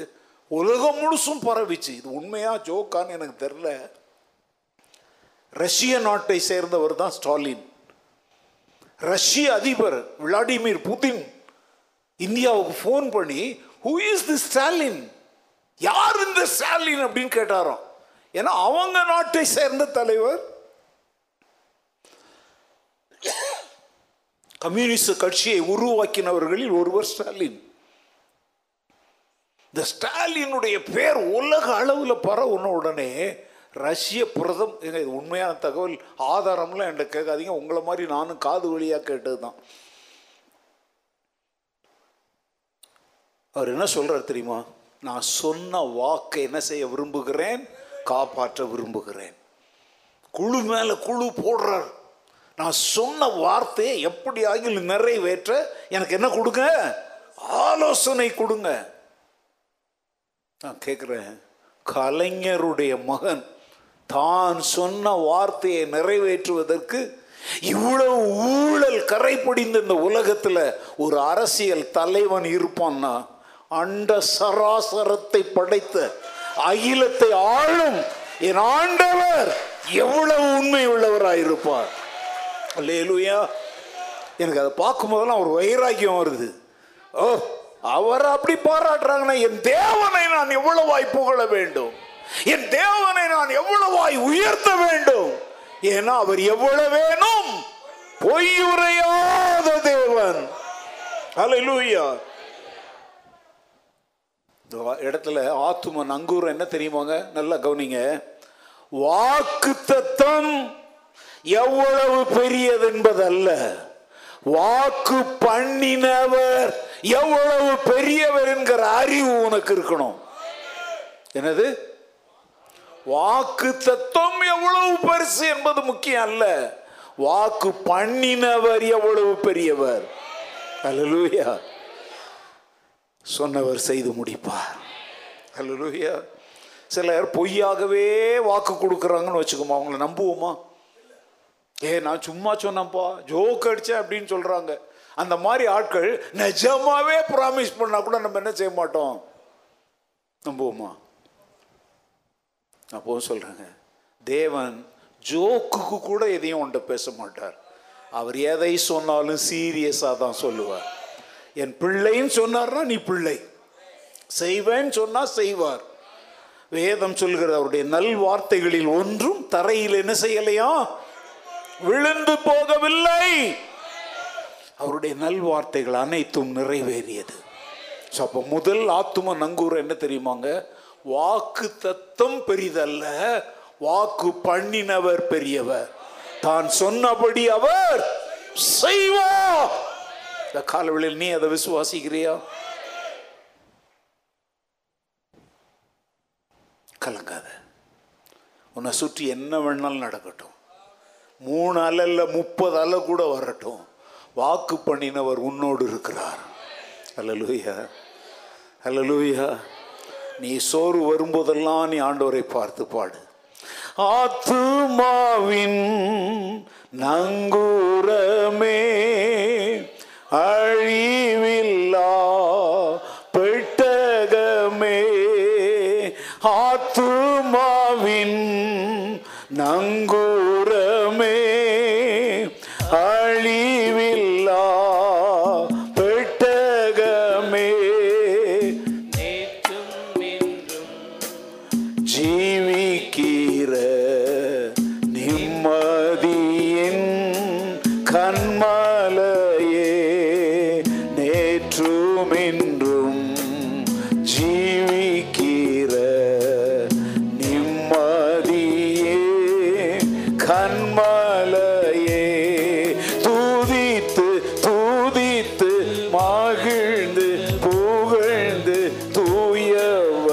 உலகம் முழுசும் பரவிச்சு. இது உண்மையா ஜோக்கான்னு எனக்கு தெரியல. ரஷ்ய நாட்டை சேர்ந்தவர் தான் ஸ்டாலின். ரஷ்ய அதிபர் விளாடிமிர் புதின் இந்தியாவுக்கு ஃபோன் பண்ணி ஹூ இஸ் தி ஸ்டாலின், யார் இந்த ஸ்டாலின் அப்படின்னு கேட்டாராம். ஏன்னா அவங்க நாட்டை சேர்ந்த தலைவர், கம்யூனிஸ்ட் கட்சியை உருவாக்கினவர்களில் ஒருவர் ஸ்டாலின். இந்த ஸ்டாலினுடைய பேர் உலக அளவில் பரவுன உடனே ரஷ்ய பிரதம் எங்க இது உண்மையான தகவல், ஆதாரம்லாம் என்கிட்ட கேட்காதீங்க, உங்களை மாதிரி நானும் காது வழியாக கேட்டது தான். அவர் என்ன சொல்கிறார் தெரியுமா? நான் சொன்ன வாக்கை என்ன செய்ய விரும்புகிறேன்? காப்பாற்ற விரும்புகிறேன். குழு மேலே குழு போடுறார். நான் சொன்ன வார்த்தையை எப்படி ஆகியும் நிறைவேற்ற எனக்கு என்ன கொடுங்க? ஆலோசனை கொடுங்க. நான் கேட்குறேன், கலைஞருடைய மகன் தான் சொன்ன வார்த்தையை நிறைவேற்றுவதற்கு இவ்வளவு ஊழல் கரைப்படிந்த இந்த உலகத்தில் ஒரு அரசியல் தலைவன் இருப்பான்னா, அண்ட சராசரத்தை படைத்த அகிலத்தை ஆளும் என் ஆண்டவர் எவ்வளவு உண்மை உள்ளவராயிருப்பார். அல்லேலூயா. எனக்கு அதை பார்க்கும் போதெல்லாம் ஒரு வைராக்கியம் வருது. ஓ, அவர் அப்படி பாராட்டுறாங்கன்னா என் தேவனை நான் எவ்வளவாய் புகழ வேண்டும், என் தேவனை நான் எவ்வளவாய் உயர்த்த வேண்டும். ஏன்னா அவர் எவ்வளவேனும் பொய்யுரையாத தேவன். அல்லேலூயா. இடத்துல ஆத்தும நங்கூரம் என்ன தெரியுமாங்க? நல்லா கவனிங்க. வாக்குத்தத்தம் எவ்வளவு பெரியது என்பதல்ல, வாக்கு பண்ணினவர் எவ்வளவு பெரியவர் என்கிற அறிவு உனக்கு இருக்கணும். என்னது? வாக்கு தத்துவம் எவ்வளவு பெருசு என்பது முக்கியம் அல்ல, வாக்கு பண்ணினவர் எவ்வளவு பெரியவர். அல்லேலூயா. சொன்னவர் செய்து முடிப்பார். அல்லேலூயா. சிலர் பொய்யாகவே வாக்கு கொடுக்குறாங்கன்னு வச்சுக்கோமா, அவங்கள நம்புவோமா? ஏ நான் சும்மா சொன்னப்பா ஜோக் அடிச்சேன் அப்படின்னு சொல்கிறாங்க. அந்த மாதிரி ஆட்கள் நிஜமாவே ப்ராமிஸ் பண்ணால் கூட நம்ம என்ன செய்ய மாட்டோம், நம்புவோமா? அப்போது சொல்கிறாங்க, தேவன் ஜோக்குக்கு கூட எதையும் உன்ட்ட பேச மாட்டார். அவர் எதை சொன்னாலும் சீரியஸாக தான் சொல்லுவார். என் பிள்ளைன்னு சொன்னார்னா நீ பிள்ளை, செய்வேன்னு சொன்னால் செய்வார். வேதம் சொல்கிறது அவருடைய நல் வார்த்தைகளில் ஒன்றும் தரையில் என்ன செய்யலையா, விழுந்து போகவில்லை. அவருடைய நல் வார்த்தைகள் அனைத்தும் நிறைவேறியது. ஸோ அப்போ முதல் ஆத்தும நங்கூரம் என்ன தெரியுமாங்க, வாக்கு தத்தம் பெரிதல்ல, வாக்கு பண்ணினவர் பெரியவர், தான் சொன்னபடி அவர் செய்வார். இந்த காலவெளியில் நீ அதை விசுவாசிக்கிறியா? கலங்காத, உன்னை சுற்றி என்ன வேணாலும் நடக்கட்டும், மூணு அலைல முப்பது அலை கூட வரட்டும், வாக்கு பண்ணினவர் உன்னோடு இருக்கிறார். அல்லேலூயா, அல்லேலூயா. நீ சோறு வரும்போதெல்லாம் நீ ஆண்டவரை பார்த்து பாடு, ஆத்துமாவின் நங்கூரமே அழிவில்லா பெட்டகமே, ஆத்துமாவின் நங்கூரமே அழிவில்லா பெட்டகமே, நேற்றும் இன்றும் ஜீவிக்கிற நிம்மதியின் கண்மலையே, நேற்றும் இன்றும் ஜீவிக்கிற நிம்மதியே கண்மலையே, தூதித்து தூதித்து மகிழ்ந்து புகழ்ந்து தூயவ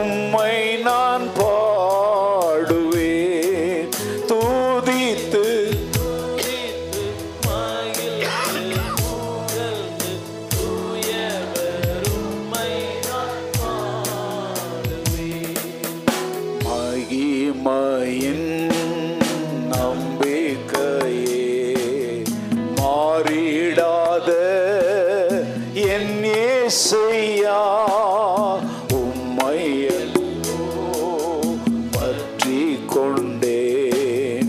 உம்மை நான் பாடுவேன், தூதித்து மகிமையின் நம்பிக்கையே மாறிடாத என் இயேசுயா, உம்மை பற்றி கொண்டேன்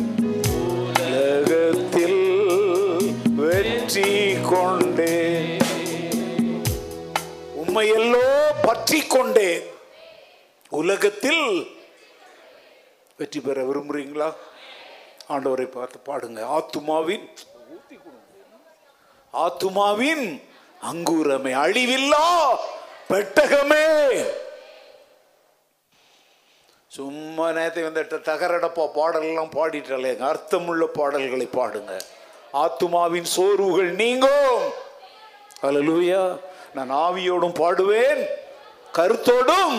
உலகத்தில் வெற்றி கொண்டேன், உம்மையெல்லோ பற்றி கொண்டேன், உலகத்தில் வெற்றி பெற விரும்புறீங்களா? ஆண்டவரை பார்த்து பாடுங்க. ஆத்துமாவின் ஆத்துமாவின் அங்கூரமே அழிவில்லா பெட்டகமே. சும்மா நேரத்தை வந்து தகரடப்பா பாடலாம் பாடிட்டாலே, அர்த்தமுள்ள பாடல்களை பாடுங்க. ஆத்துமாவின் சோர்வுகள் நீங்கும். அல்லேலூயா. நான் ஆவியோடும் பாடுவேன், கருத்தோடும்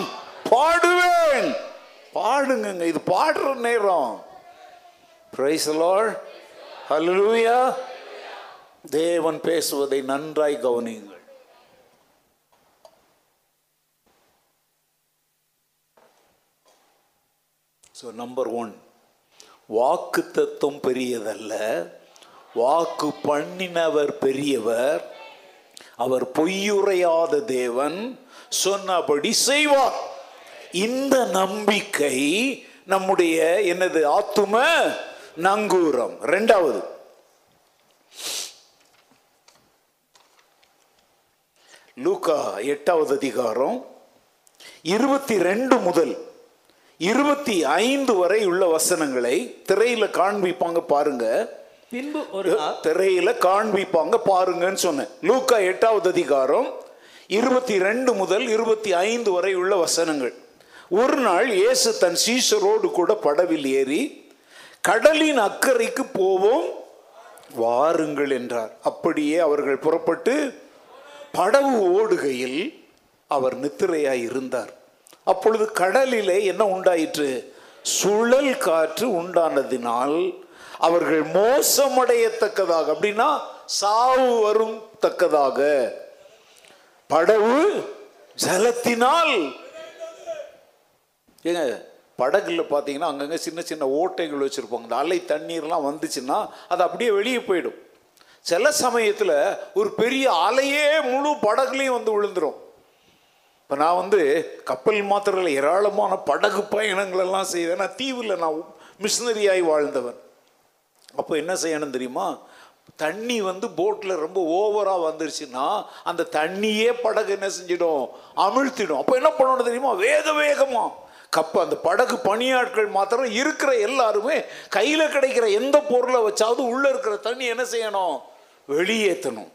பாடுவேன். பாடுங்க, இது பாடுற நேரம். Praise the Lord, hallelujah. தேவன் பேசுவதை நன்றாய் கவனியுங்கள். ஸோ நம்பர் ஒன், வாக்கு தத்துவம் பெரியதல்ல, வாக்கு பண்ணினவர் பெரியவர், அவர் பொய்யுரையாத தேவன், சொன்னபடி செய்வார். இந்த நம்பிக்கை நம்முடைய என்னது, ஆத்தும நங்கூரம். இரண்டாவது, லூக்கா எட்டாவது அதிகாரம் இருபத்தி ரெண்டு முதல் இருபத்தி ஐந்து வரை உள்ள வசனங்களை திரையில காண்பிப்பாங்க பாருங்க. பின்பு ஒரு திரையில காண்பிப்பாங்க பாருங்கன்னு சொன்னேன். லூக்கா எட்டாவது அதிகாரம் இருபத்தி ரெண்டு முதல் இருபத்தி ஐந்து வரை உள்ள வசனங்கள். ஒரு நாள் இயேசு தன் சீஷரோடு கூட படவில் ஏறி, கடலின் அக்கறைக்கு போவோம் வாருங்கள் என்றார். அப்படியே அவர்கள் புறப்பட்டு படவு ஓடுகையில் அவர் நித்திரையாய் இருந்தார். அப்பொழுது கடலிலே என்ன உண்டாயிற்று, சுழல் காற்று உண்டானதினால் அவர்கள் மோசமடையத்தக்கதாக, அப்படின்னா சாவு வரும் தக்கதாக, படவு ஜலத்தினால், ஏங்க படகுல பார்த்தீங்கன்னா அங்கங்கே சின்ன சின்ன ஓட்டைகள் வச்சுருப்பாங்க. இந்த அலை தண்ணீர்லாம் வந்துச்சுன்னா அது அப்படியே வெளியே போயிடும். சில சமயத்தில் ஒரு பெரிய அலையே முழு படகுலையும் வந்து விழுந்துடும். இப்போ நான் வந்து கப்பல் மாத்திரம் இல்லை, ஏராளமான படகு பயணங்களெல்லாம் செய்வேன். நான் தீவில் நான் மிஷினரியாகி வாழ்ந்தவன். அப்போ என்ன செய்யணும் தெரியுமா, தண்ணி வந்து போட்டில் ரொம்ப ஓவராக வந்துருச்சுன்னா அந்த தண்ணியே படகு என்ன செஞ்சிடும், அமிழ்த்திடும். அப்போ என்ன பண்ணணும் தெரியுமா, வேக வேகமாக கப்ப அந்த படகு பணியாட்கள் மாத்திரம் இருக்கிற எல்லாருமே கையில் கிடைக்கிற எந்த பொருளை வச்சாவது உள்ளே இருக்கிற தண்ணி என்ன செய்யணும், வெளியேற்றணும்.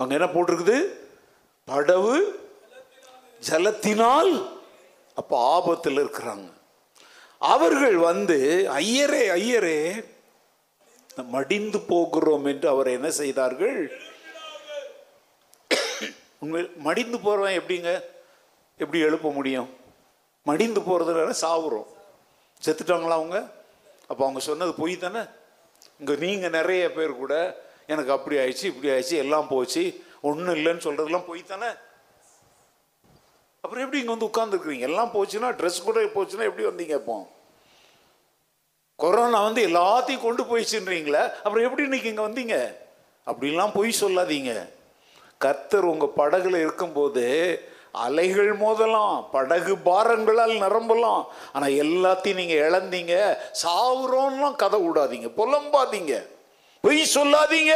அங்கே என்ன போட்டிருக்குது, படகு ஜலத்தினால் அப்போ ஆபத்தில் இருக்கிறாங்க. அவர்கள் வந்து ஐயரே ஐயரே மடிந்து போகிறோம் என்று அவரை என்ன செய்தார்கள். உண்மையில் மடிந்து போகிறவன் எப்படிங்க, எப்படி எழுப்ப முடியும், மடிந்து போகிறதுல சாவுறோம். செத்துட்டாங்களா அவங்க? அப்போ அவங்க சொன்னது பொய் தானே. இங்கே நீங்கள் நிறைய பேர் கூட எனக்கு அப்படி ஆயிடுச்சு இப்படி ஆயிடுச்சு எல்லாம் போச்சு ஒன்றும் இல்லைன்னு சொல்கிறதுலாம் பொய் தானே. அப்புறம் எப்படி இங்கே வந்து உட்காந்துருக்குறீங்க? எல்லாம் போச்சுன்னா ட்ரெஸ் கூட போச்சுன்னா எப்படி வந்தீங்க? அப்போ கொரோனா வந்து எல்லாத்தையும் கொண்டு போயிடுச்சுன்றீங்களே, அப்புறம் எப்படி இன்னைக்கு இங்கே வந்தீங்க? அப்படிலாம் பொய் சொல்லாதீங்க. கர்த்தர் உங்கள் படகுல இருக்கும்போது அலைகள் மோதலாம், படகு பாரங்களால் நிரம்பலாம், ஆனால் எல்லாத்தையும் நீங்கள் இழந்தீங்க சாவுறோம்லாம் கதை விடாதீங்க, புலம்பாதீங்க, பொய் சொல்லாதீங்க.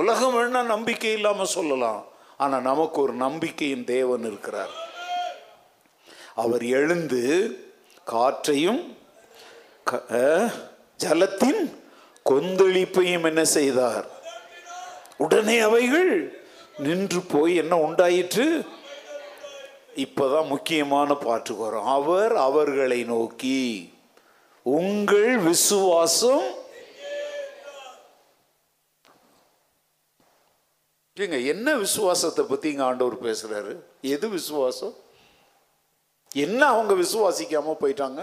உலகம் வேணா நம்பிக்கை இல்லாமல் சொல்லலாம், ஆனால் நமக்கு ஒரு நம்பிக்கையின் தேவன் இருக்கிறார். அவர் எழுந்து காற்றையும் ஜலத்தின் கொந்தளிப்பையும் என்ன செய்தார். உடனே அவைகள் நின்று போய் என்ன உண்டாயிற்று. இப்பதான் முக்கியமான பாட்டுக்கு வரும். அவர் அவர்களை நோக்கி உங்கள் விசுவாசம் என்ன, விசுவாசத்தை பத்தி இங்க ஆண்டவர் பேசுறாரு. எது விசுவாசம், என்ன அவங்க விசுவாசிக்காம போயிட்டாங்க,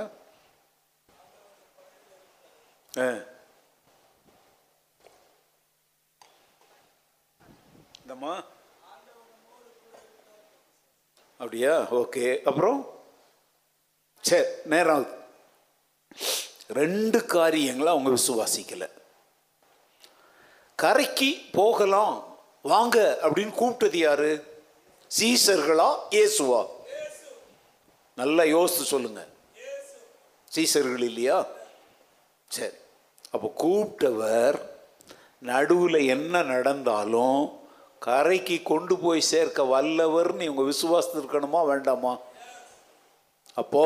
அப்படியா? ஓகே, அப்புறம் சரி நேரம் ரெண்டு காரியங்களை அவங்க விசுவாசிக்கல. கரைக்கு போகலாம் வாங்க அப்படின்னு கூப்பிட்டது யாரு, சீசர்களா இயேசுவா? நல்லா யோசித்து சொல்லுங்க. சீசர்கள் இல்லையா? சரி, அப்போ கூப்பிட்டவர் நடுவில் என்ன நடந்தாலும் கரைக்கு கொண்டு போய் சேர்க்க வல்லவர்னு இவங்க விசுவாசம் இருக்கணுமா வேண்டாமா? அப்போ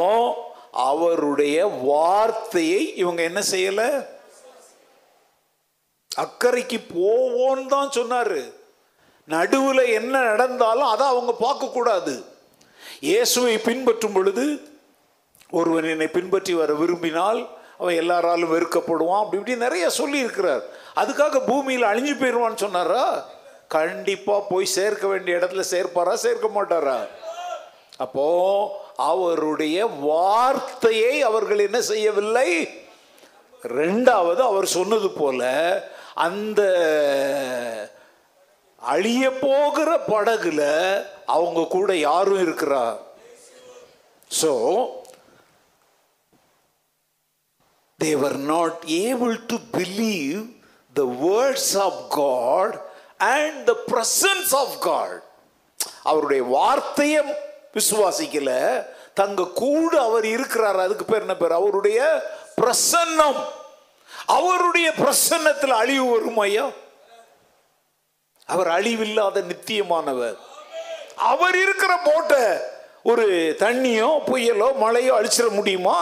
அவருடைய வார்த்தையை இவங்க என்ன செய்யலை. அக்கறைக்கு போவோன்னு தான் சொன்னார், நடுவில் என்ன நடந்தாலும் அதை அவங்க பார்க்கக்கூடாது. இயேசுவை பின்பற்றும் பொழுது ஒருவன் என்னை பின்பற்றி வர விரும்பினால் அவன் எல்லாராலும் வெறுக்கப்படுவான், அப்படி இப்படி நிறைய சொல்லி இருக்கிறார். அதுக்காக பூமியில் அழிஞ்சு போயிடுவான்னு சொன்னாரா? கண்டிப்பா போய் சேர்க்க வேண்டிய இடத்துல சேர்ப்பாரா, சேர்க்க மாட்டாரா? அப்போ அவருடைய வார்த்தையை அவர்கள் என்ன செய்யவில்லை. ரெண்டாவது அவர் சொன்னது போல அந்த அழிய போகிற படகுல அவங்க கூட யாரும் இருக்கிறா. So they were not able to believe the words of God and the presence of God. அவருடைய வார்த்தையை விசுவாசிக்கல, தங்க கூட அவர் இருக்கிறார். அதுக்கு பேர் என்ன பேர், அவருடைய பிரசன்னம். அவருடைய பிரசன்னத்தில் அழிவு வரும் ஐயா. அவர் அழிவில்லாத நித்தியமானவர். அவர் இருக்கிற போட்ட ஒரு தண்ணியோ புயலோ மழையோ அழிச்சிட முடியுமா?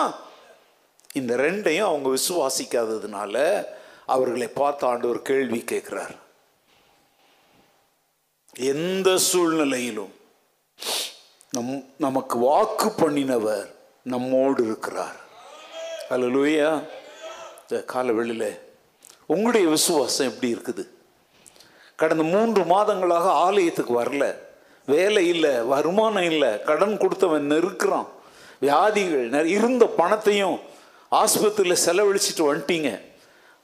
இந்த ரெண்டையும் அவங்க விசுவாசிக்காததுனால அவர்களை பார்த்து ஆண்டவர் கேள்வி கேட்கிறார். எந்த சூழ்நிலையிலும் நம் நமக்கு வாக்கு பண்ணினவர் நம்மோடு இருக்கிறார். அல்லேலூயா. காலவெளியில் உங்களுடைய விசுவாசம் எப்படி இருக்குது? கடந்த மூன்று மாதங்களாக ஆலயத்துக்கு வரல, வேலை இல்லை, வருமானம் இல்லை, கடன் கொடுத்தவன் இருக்கிறான், வியாதிகள், இருந்த பணத்தையும் ஆஸ்பத்திரியில் செலவழிச்சிட்டு வந்துட்டீங்க,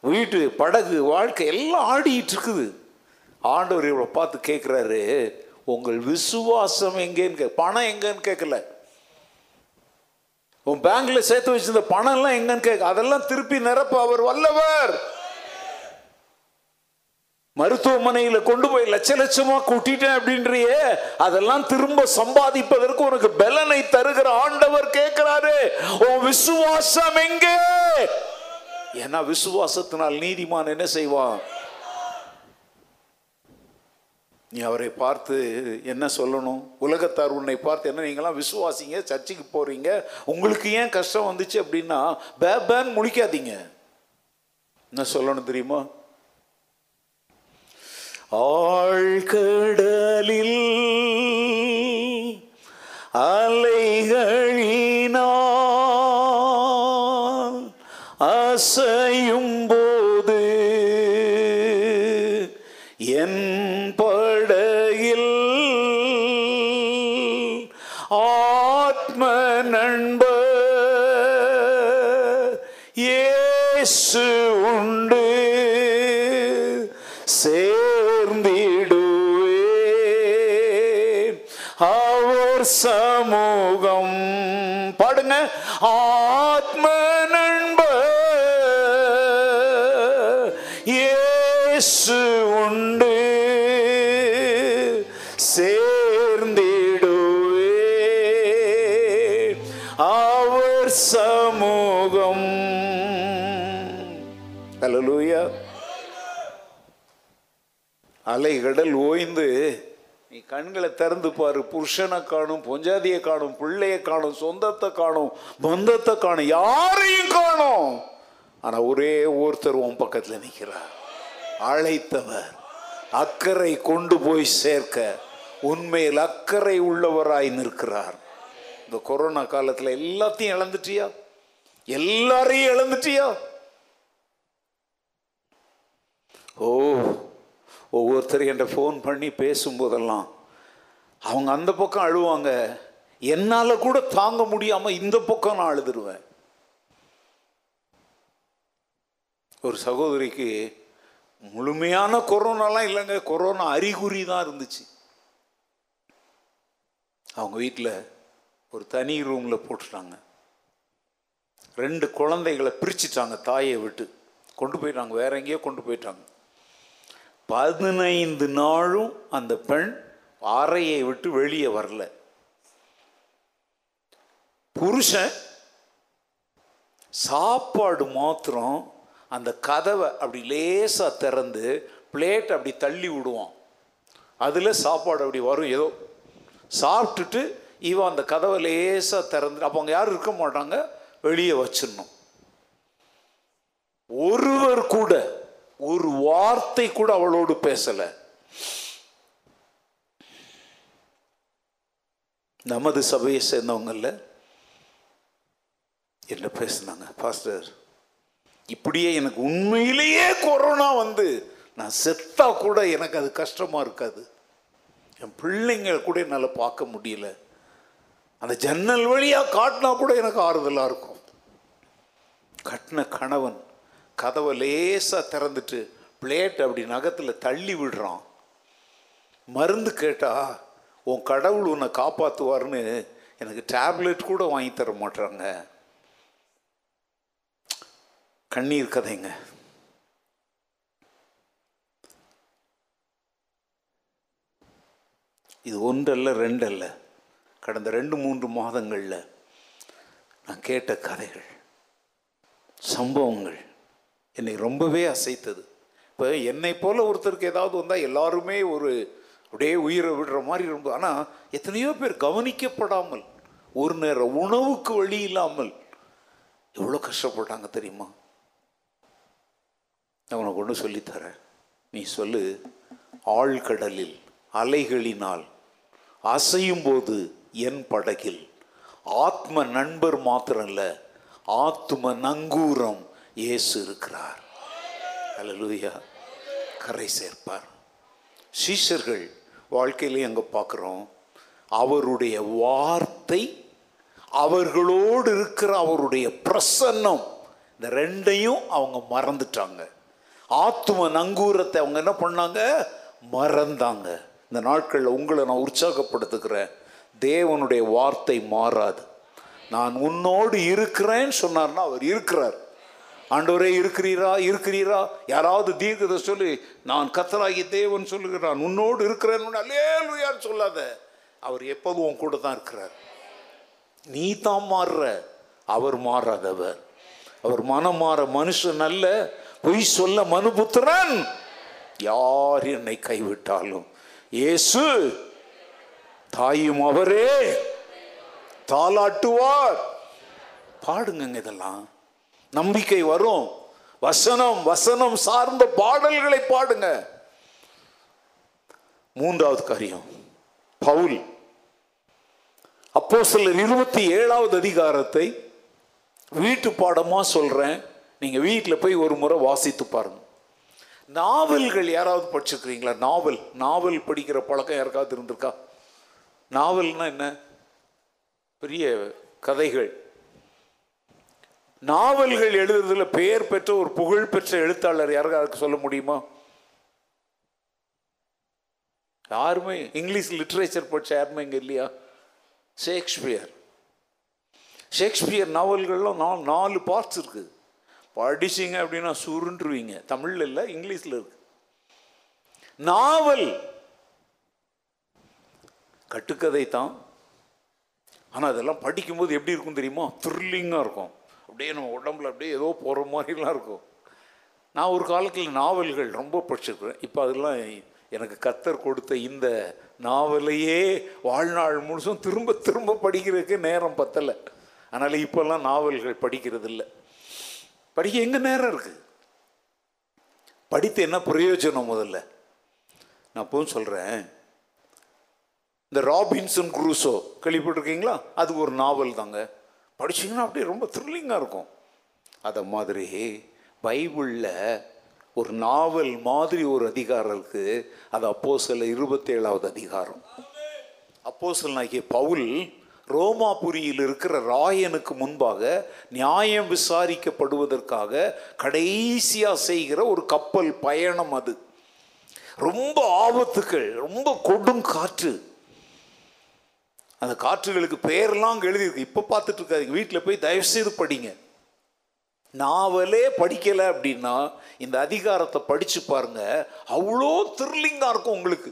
வீட்டு படகு வாழ்க்கை எல்லாம் ஆடிட்டு இருக்குது. ஆண்டவர் இவ்வளோ பார்த்து கேட்குறாரு உங்கள் விசுவாசம் எங்கேன்னு. பணம் எங்கன்னு கேட்கல, உன் பேங்க்ல சேர்த்து வச்சிருந்த பணம் எல்லாம் எங்கன்னு கேட்க, அதெல்லாம் திருப்பி நிரப்ப அவர் வல்லவர். மருத்துவமனையில கொண்டு போய் லட்ச லட்சமா கூட்டிட்டேன் அப்படின்றியே, அதெல்லாம் திரும்ப சம்பாதிப்பதற்கு உனக்கு பலனை தருகிற ஆண்டவர் கேட்கிறாரு, உன் விசுவாசம் எங்கே? ஏன்னா விசுவாசத்தினால் நீதிமான் என்ன செய்வான்? நீ அவரை பார்த்து என்ன சொல்லணும்? உலகத்தார் உன்னை பார்த்து என்ன, நீங்களாம் விசுவாசிங்க, சர்ச்சைக்கு போறீங்க, உங்களுக்கு ஏன் கஷ்டம் வந்துச்சு அப்படின்னா பேபேன்னு முடிக்காதீங்க. என்ன சொல்லணும் தெரியுமா? ஆழ்கடலில் அலைகளினால் அசையும் போது என் படகில் ஆத்ம நண்பர் இயேசு உண்டு, சேர்ந்திடுவேன் அவர் சமூகம். பாடுங்க, ஆத்ம நண்பர் இயேசு உண்டு, சேர்ந்திடுவேன் அவர் சமூகம். ஹல்லேலூயா. அலைகடல் ஓய்ந்து நீ கண்களை திறந்து பாரு, புருஷனை காணும், பொஞ்சாதியை காணும், பிள்ளையை காணும், சொந்தத்தை காணும், பந்தத்தை காணும், யாரையும் காணும். ஆனா ஒரே ஒருத்தர் உன் பக்கத்துல நிற்கிறார், அழைத்தவர், அக்கறை கொண்டு போய் சேர்க்க உண்மையில் அக்கறை உள்ளவராய் நிற்கிறார். இந்த கொரோனா காலத்துல எல்லாத்தையும் இழந்துட்டியா? எல்லாரையும் இழந்துட்டியா? ஓ, ஒவ்வொருத்தரும் என்கிட்ட ஃபோன் பண்ணி பேசும்போதெல்லாம் அவங்க அந்த பக்கம் அழுவாங்க, என்னால் கூட தாங்க முடியாமல் இந்த பக்கம் நான் அழுதுருவேன். ஒரு சகோதரிக்கு முழுமையான கொரோனாலாம் இல்லைங்க, கொரோனா அறிகுறி தான் இருந்துச்சு. அவங்க வீட்டில் ஒரு தனி ரூமில் போட்டுட்டாங்க, ரெண்டு குழந்தைகளை பிரிச்சுட்டாங்க, தாயை விட்டு கொண்டு போயிட்டாங்க, வேற எங்கேயோ கொண்டு போயிட்டாங்க. பதினைந்து நாளும் அந்த பெண் அறையை விட்டு வெளியே வரல. புருஷன் சாப்பாடு மாத்திரம் அந்த கதவை அப்படி லேசாக திறந்து பிளேட் அப்படி தள்ளி விடுவான், அதில் சாப்பாடு அப்படி வரும், ஏதோ சாப்பிட்டுட்டு இவன் அந்த கதவை லேசாக திறந்து, அப்போ அவங்க யாரும் இருக்க மாட்டாங்க, வெளியே வச்சிடணும். ஒருவர் கூட ஒரு வார்த்தை கூட அவளோடு பேசல. நமது சபையை சேர்ந்தவங்கல்ல என்ன பேசினாங்க, பாஸ்டர் இப்படியே எனக்கு உண்மையிலேயே கொரோனா வந்து நான் செத்தா கூட எனக்கு அது கஷ்டமா இருக்காது, என் பிள்ளைங்க கூட என்னால் பார்க்க முடியல, அந்த ஜன்னல் வழியா காட்டினா கூட எனக்கு ஆறுதலா இருக்கும். கட்டின கணவன் கதவை லேசாக திறந்துட்டு பிளேட் அப்படி நகத்தில் தள்ளி விடுறான். மருந்து கேட்டால் உன் கடவுள் உன்னை காப்பாற்றுவார்னு எனக்கு டேப்லெட் கூட வாங்கி தர மாட்டாங்க. கண்ணீர் கதைங்க. இது ஒன்றல்ல ரெண்டல்ல, கடந்த ரெண்டு மூன்று மாதங்களில் நான் கேட்ட கதைகள், சம்பவங்கள் என்னை ரொம்பவே அசைத்தது. இப்போ என்னை போல் ஒருத்தருக்கு ஏதாவது வந்தால் எல்லாருமே ஒரு அப்படியே உயிரை விடுற மாதிரி ரொம்ப, ஆனால் எத்தனையோ பேர் கவனிக்கப்படாமல் ஒரு நேர உணவுக்கு வழி இல்லாமல் எவ்வளோ கஷ்டப்பட்டாங்க தெரியுமா? நான் உனக்கு ஒன்று சொல்லித்தரேன், நீ சொல்லு. ஆழ்கடலில் அலைகளினால் அசையும் போது என் படகில் ஆத்ம நண்பர் மாத்திரம் இல்லை, ஆத்ம நங்கூரம் இயேசு இருக்கிறார். அல்லேலூயா. கரை சேர்ப்பார். சீஷர்கள் வாழ்க்கையிலே அங்கே பார்க்குறோம், அவருடைய வார்த்தை, அவர்களோடு இருக்கிற அவருடைய பிரசன்னம், இந்த ரெண்டையும் அவங்க மறந்துட்டாங்க. ஆத்ம நங்கூரத்தை அவங்க என்ன பண்ணாங்க? மறந்தாங்க. இந்த நாட்களில் உங்களை நான் உற்சாகப்படுத்துகிறேன், தேவனுடைய வார்த்தை மாறாது, நான் உன்னோடு இருக்கிறேன்னு சொன்னார்னா அவர் இருக்கிறார். ஆண்டவரே இருக்கிறீரா இருக்கிறீரா யாராவது தீர்க்கத சொல்லி நான் கர்த்தராகிய தேவன் சொல்லுகிறான் உன்னோடு இருக்கிறேன்னு அல்லேலூயான்னு சொல்லாத. அவர் எப்போதும் உன் கூட தான் இருக்கிறார். நீ தான் மாறுற, அவர் மாறாதவர். அவர் மனம் மாற மனுஷன் அல்ல, பொய் சொல்ல மனுபுத்திரன். யார் என்னை கைவிட்டாலும் இயேசு தாயும் அவரே தாளாட்டுவார். பாடுங்க, இதெல்லாம் நம்பிக்கை வரும். வசனம் வசனம் சார்ந்த பாடல்களை பாடுங்க. மூன்றாவது காரியம், பவுல் அப்போஸ்தலர் இருபத்தி ஏழாவது அதிகாரத்தை வீட்டு பாடமா சொல்றேன், நீங்க வீட்டில் போய் ஒரு முறை வாசித்து பாருங்க. நாவல்கள் யாராவது படிச்சிருக்கிறீங்களா? நாவல் நாவல் படிக்கிற பழக்கம் யாருக்காவது இருந்திருக்கா? நாவல்னா என்ன? பெரிய கதைகள். நாவல்கள் எழுதுறதுல பெயர் பெற்ற ஒரு புகழ் பெற்ற எழுத்தாளர் யாருக்காருக்கு சொல்ல முடியுமா? யாருமே. இங்கிலீஷ் லிட்ரேச்சர் படிச்ச யாருமே இங்கே இல்லையா? ஷேக்ஸ்பியர். ஷேக்ஸ்பியர் நாவல்கள்லாம் நான் நாலு பார்ட்ஸ் இருக்குது. படிச்சிங்க அப்படின்னா சுருண்டுருவீங்க. தமிழில் இல்லை, இங்கிலீஷில் இருக்கு. நாவல் கட்டுக்கதை தான். ஆனால் அதெல்லாம் படிக்கும்போது எப்படி இருக்கும் தெரியுமா? த்ரில்லிங்காக இருக்கும். அப்படியே நம்ம உடம்புல அப்படியே ஏதோ போகிற மாதிரிலாம் இருக்கும். நான் ஒரு காலத்தில் நாவல்கள் ரொம்ப படிச்சிருக்கிறேன். இப்போ அதெல்லாம் எனக்கு கர்த்தர் கொடுத்த இந்த நாவலையே வாழ்நாள் முழுசும் திரும்ப திரும்ப படிக்கிறதுக்கு நேரம் பத்தலை. அதனால் இப்போல்லாம் நாவல்கள் படிக்கிறது இல்லை. படிக்க எங்கே நேரம் இருக்குது? படித்து என்ன பிரயோஜனம்? முதல்ல நான் இப்போவும் சொல்கிறேன், இந்த ராபின்சன் குரூசோ கேள்விப்பட்டிருக்கீங்களா? அது ஒரு நாவல் தாங்க. படிச்சிங்கன்னா அப்படியே ரொம்ப த்ரில்லிங்காக இருக்கும். அதை மாதிரி பைபிளில் ஒரு நாவல் மாதிரி ஒரு அதிகாரம் இருக்குது. அது அப்போஸ்தல இருபத்தேழாவது அதிகாரம். அப்போஸ்தலனாகிய பவுல் ரோமாபுரியில் இருக்கிற ராயனுக்கு முன்பாக நியாயம் விசாரிக்கப்படுவதற்காக கடைசியாக செய்கிற ஒரு கப்பல் பயணம். அது ரொம்ப ஆபத்துக்கள், ரொம்ப கொடும் காற்று. அந்த காற்றுகளுக்கு பேரெல்லாம் அங்கே எழுதியிருக்கு. இப்போ பார்த்துட்டு இருக்காது. வீட்டில் போய் தயவுசெய்து படிங்க. நாவலே படிக்கலை அப்படின்னா இந்த அதிகாரத்தை படித்து பாருங்க. அவ்வளோ த்ரில்லிங்காக இருக்கும் உங்களுக்கு.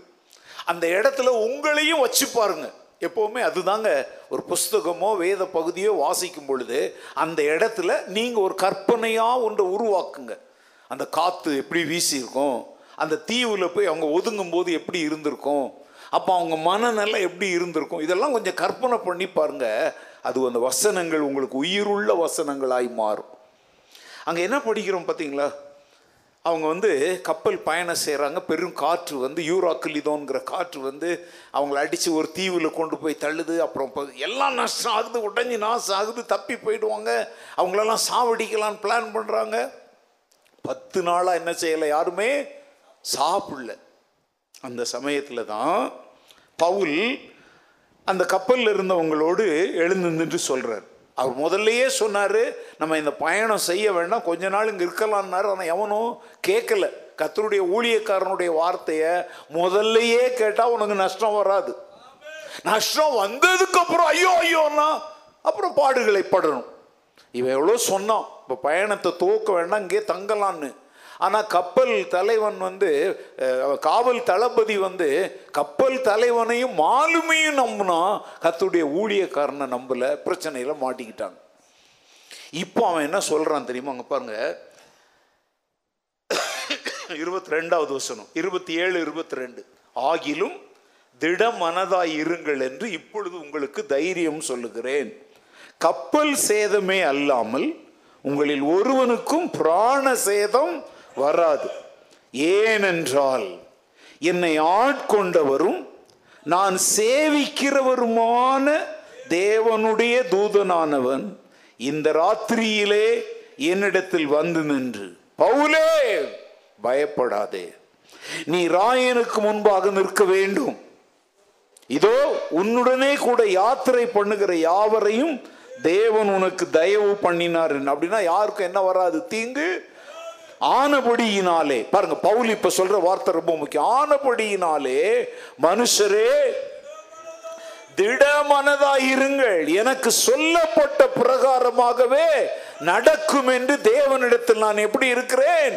அந்த இடத்துல உங்களையும் வச்சு பாருங்க. எப்போவுமே அதுதாங்க, ஒரு புஸ்தகமோ வேத பகுதியோ வாசிக்கும் பொழுது அந்த இடத்துல நீங்கள் ஒரு கற்பனையாக ஒன்றை உருவாக்குங்க. அந்த காற்று எப்படி வீசியிருக்கும், அந்த தீவில் போய் அவங்க ஒதுங்கும் போது எப்படி இருந்திருக்கும், அப்போ அவங்க மனநிலை எப்படி இருந்திருக்கும், இதெல்லாம் கொஞ்சம் கற்பனை பண்ணி பாருங்கள். அது அந்த வசனங்கள் உங்களுக்கு உயிருள்ள வசனங்களாய் மாறும். அங்கே என்ன படிக்கிறோம் பார்த்தீங்களா? அவங்க வந்து கப்பல் பயணம் செய்கிறாங்க. பெரும் காற்று வந்து யூராக்கிலிதோன்கிற காற்று வந்து அவங்கள அடித்து ஒரு தீவில் கொண்டு போய் தள்ளுது. அப்புறம் எல்லாம் நஷ்டம் ஆகுது, உடஞ்சி நாசம் ஆகுது. தப்பி போயிடுவாங்க. அவங்களெல்லாம் சாவடிக்கலான்னு பிளான் பண்ணுறாங்க. பத்து நாளாக என்ன செய்யலை, யாருமே சாப்பிடல. அந்த சமயத்தில் தான் பவுல் அந்த கப்பலில் இருந்தவங்களோடு எழுந்து நின்று சொல்கிறார். அவர் முதல்லையே சொன்னார், நம்ம இந்த பயணம் செய்ய வேண்டாம், கொஞ்ச நாள் இங்கே இருக்கலான்னாரு. ஆனால் எவனும் கேட்கலை. கர்த்தருடைய ஊழியக்காரனுடைய வார்த்தையை முதல்லையே கேட்டால் உனக்கு நஷ்டம் வராது. நஷ்டம் வந்ததுக்கப்புறம் ஐயோ ஐயோன்னா அப்புறம் பாடுகளை படணும். இவன் எவ்வளோ சொன்னான், இப்போ பயணத்தை தூக்க வேண்டாம், இங்கே தங்கலான்னு. ஆனால் கப்பல் தலைவன் வந்து காவல் தளபதி வந்து கப்பல் தலைவனையும் மாலுமையும் நம்பினா, கர்த்தருடைய ஊழியக்காரனை நம்பலை. பிரச்சனையில் மாட்டிக்கிட்டாங்க. இப்போ அவன் என்ன சொல்கிறான் தெரியுமா? அங்கே பாருங்க, இருபத்தி ரெண்டாவது வசனம், இருபத்தி ஏழு இருபத்தி ரெண்டு ஆகிலும் திட மனதாய் இருங்கள் என்று இப்பொழுது உங்களுக்கு தைரியம் சொல்லுகிறேன். கப்பல் சேதமே அல்லாமல் உங்களில் ஒருவனுக்கும் பிராண சேதம் வராது. ஏனென்றால் என்னை ஆட்கொண்டவரும் நான் சேவிக்கிறவருமான தேவனுடைய தூதனானவன் இந்த ராத்திரியிலே என்னிடத்தில் வந்து நின்று, பவுலே பயப்படாதே, நீ ராயனுக்கு முன்பாக நிற்க வேண்டும், இதோ உன்னுடனே கூட யாத்திரை பண்ணுகிற யாவரையும் தேவன் உனக்கு தயவு பண்ணினார். அப்படின்னா யாருக்கும் என்ன வராது, தீங்கு. ஆனபடியினாலே பாருங்க, பவுல் இப்ப சொல்ற வார்த்தை ரொம்ப முக்கியம். ஆனபடியினாலே மனுஷரே திடமனதாயிருங்கள், எனக்கு சொல்லப்பட்ட பிரகாரமாகவே நடக்கும் என்று தேவனிடத்தில் நான் எப்படி இருக்கிறேன்?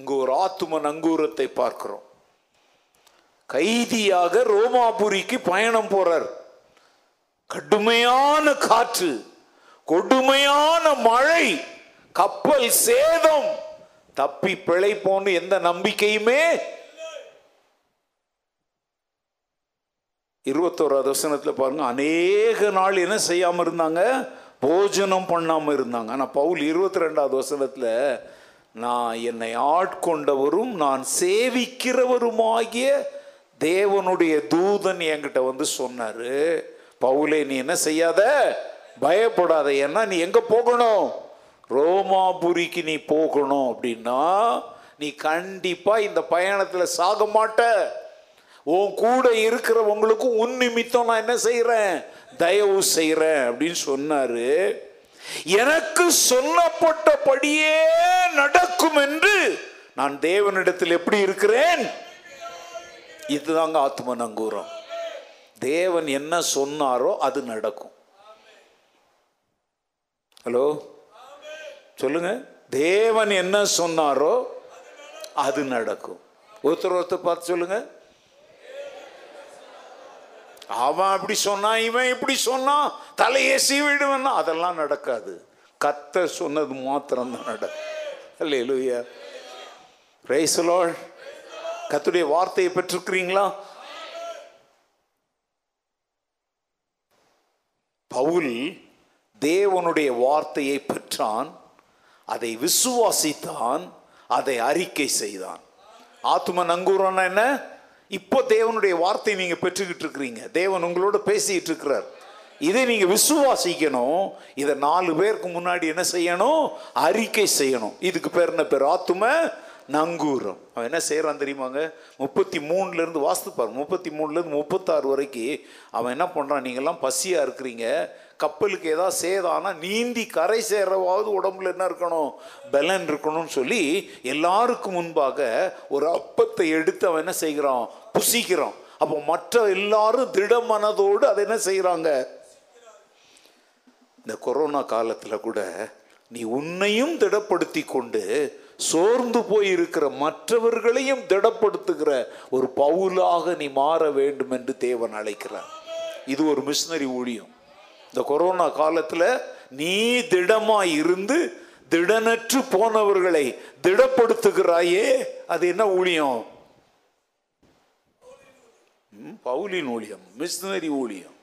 இங்கு ஒரு ஆத்தும நங்கூரத்தை பார்க்கிறோம். கைதியாக ரோமாபுரிக்கு பயணம் போறார். கடுமையான காற்று, கொடுமையான மழை, கப்பல் சேதம், தப்பி பிழைப்போன்னு எந்த நம்பிக்கையுமே. இருபத்தோராவது வசனத்துல பாருங்க, அநேக நாள் என்ன செய்யாம இருந்தாங்க, போஜனம் பண்ணாம இருந்தாங்க. ஆனா பவுல் இருபத்தி ரெண்டாவது வசனத்துல, நான் என்னை ஆட்கொண்டவரும் நான் சேவிக்கிறவருமாகிய தேவனுடைய தூதன் என்கிட்ட வந்து சொன்னாரு, பவுலே நீ என்ன செய்யாத, பயப்படாத, ஏன்னா நீ எங்க போகணும், ரோமாபுரிக்கு நீ போகணும், அப்படின்னா நீ கண்டிப்பா இந்த பயணத்துல சாக மாட்ட, உன் கூட இருக்கிறவங்களுக்கு உன் நிமித்தம் நான் என்ன செய்யறேன், தயவு செய்யறேன் அப்படின்னு சொன்னாரு. எனக்கு சொல்லப்பட்டபடியே நடக்கும் என்று நான் தேவனிடத்தில் எப்படி இருக்கிறேன்? இதுதாங்க ஆத்ம நங்கூரம். தேவன் என்ன சொன்னாரோ அது நடக்கும். ஹலோ சொல்லுங்க, தேவன் என்ன சொன்னாரோ அது நடக்கும். ஒருத்தர் ஒருத்தர் பார்த்து சொல்லுங்க, அவன் அப்படி சொன்னான், இவன் இப்படி சொன்னான், தலையை சீவிடுவேன்னா அதெல்லாம் நடக்காது. கர்த்தர் சொன்னது மாத்திரம்தான் நடக்கும். அல்லேலூயா, பிரைஸ் தி லார்ட். கர்த்தருடைய வார்த்தையை பெற்றிருக்கிறீங்களா? பவுல் தேவனுடைய வார்த்தையை பெற்றான், அதை விசுவாசித்தான், அதை அறிக்கை செய்தான். ஆத்தும நங்கூரம்னா என்ன? இப்போ தேவனுடைய வார்த்தை நீங்க பெற்றுக்கிட்டு இருக்கிறீங்க, தேவன் உங்களோட பேசிட்டு இருக்கிறார், இதை நீங்க விசுவாசிக்கணும், இதை நாலு பேருக்கு முன்னாடி என்ன செய்யணும், அறிக்கை செய்யணும். இதுக்கு பேர் என்ன பேர்? ஆத்தும நங்கூரம். அவன் என்ன செய்யறான் தெரியுமாங்க? முப்பத்தி மூணுல இருந்து வாஸ்துப்பார், முப்பத்தி மூணுல இருந்து முப்பத்தாறு வரைக்கும் அவன் என்ன பண்றான், நீங்கெல்லாம் பசியா இருக்கிறீங்க, கப்பலுக்கு ஏதாவது சேதானா நீந்தி கரை சேர்றவாவது உடம்புல என்ன இருக்கணும், பலன் இருக்கணும்னு சொல்லி எல்லாருக்கும் முன்பாக ஒரு அப்பத்தை எடுத்து அவன் என்ன செய்கிறான், புசிக்கிறான். அப்போ மற்ற எல்லாரும் திடமனதோடு அதை என்ன செய்கிறாங்க. இந்த கொரோனா காலத்தில் கூட நீ உன்னையும் திடப்படுத்தி கொண்டு சோர்ந்து போயிருக்கிற மற்றவர்களையும் திடப்படுத்துகிற ஒரு பவுலாக நீ மாற வேண்டும் என்று தேவன் அழைக்கிறார். இது ஒரு மிஷனரி ஊழியம். இந்த கொரோனா காலத்தில் நீ திடமாய் இருந்து திடனற்று போனவர்களை திடப்படுத்துகிறாயே, அது என்ன ஊழியம்? பவுலின் ஊழியம், மிஷனரி ஊழியம்.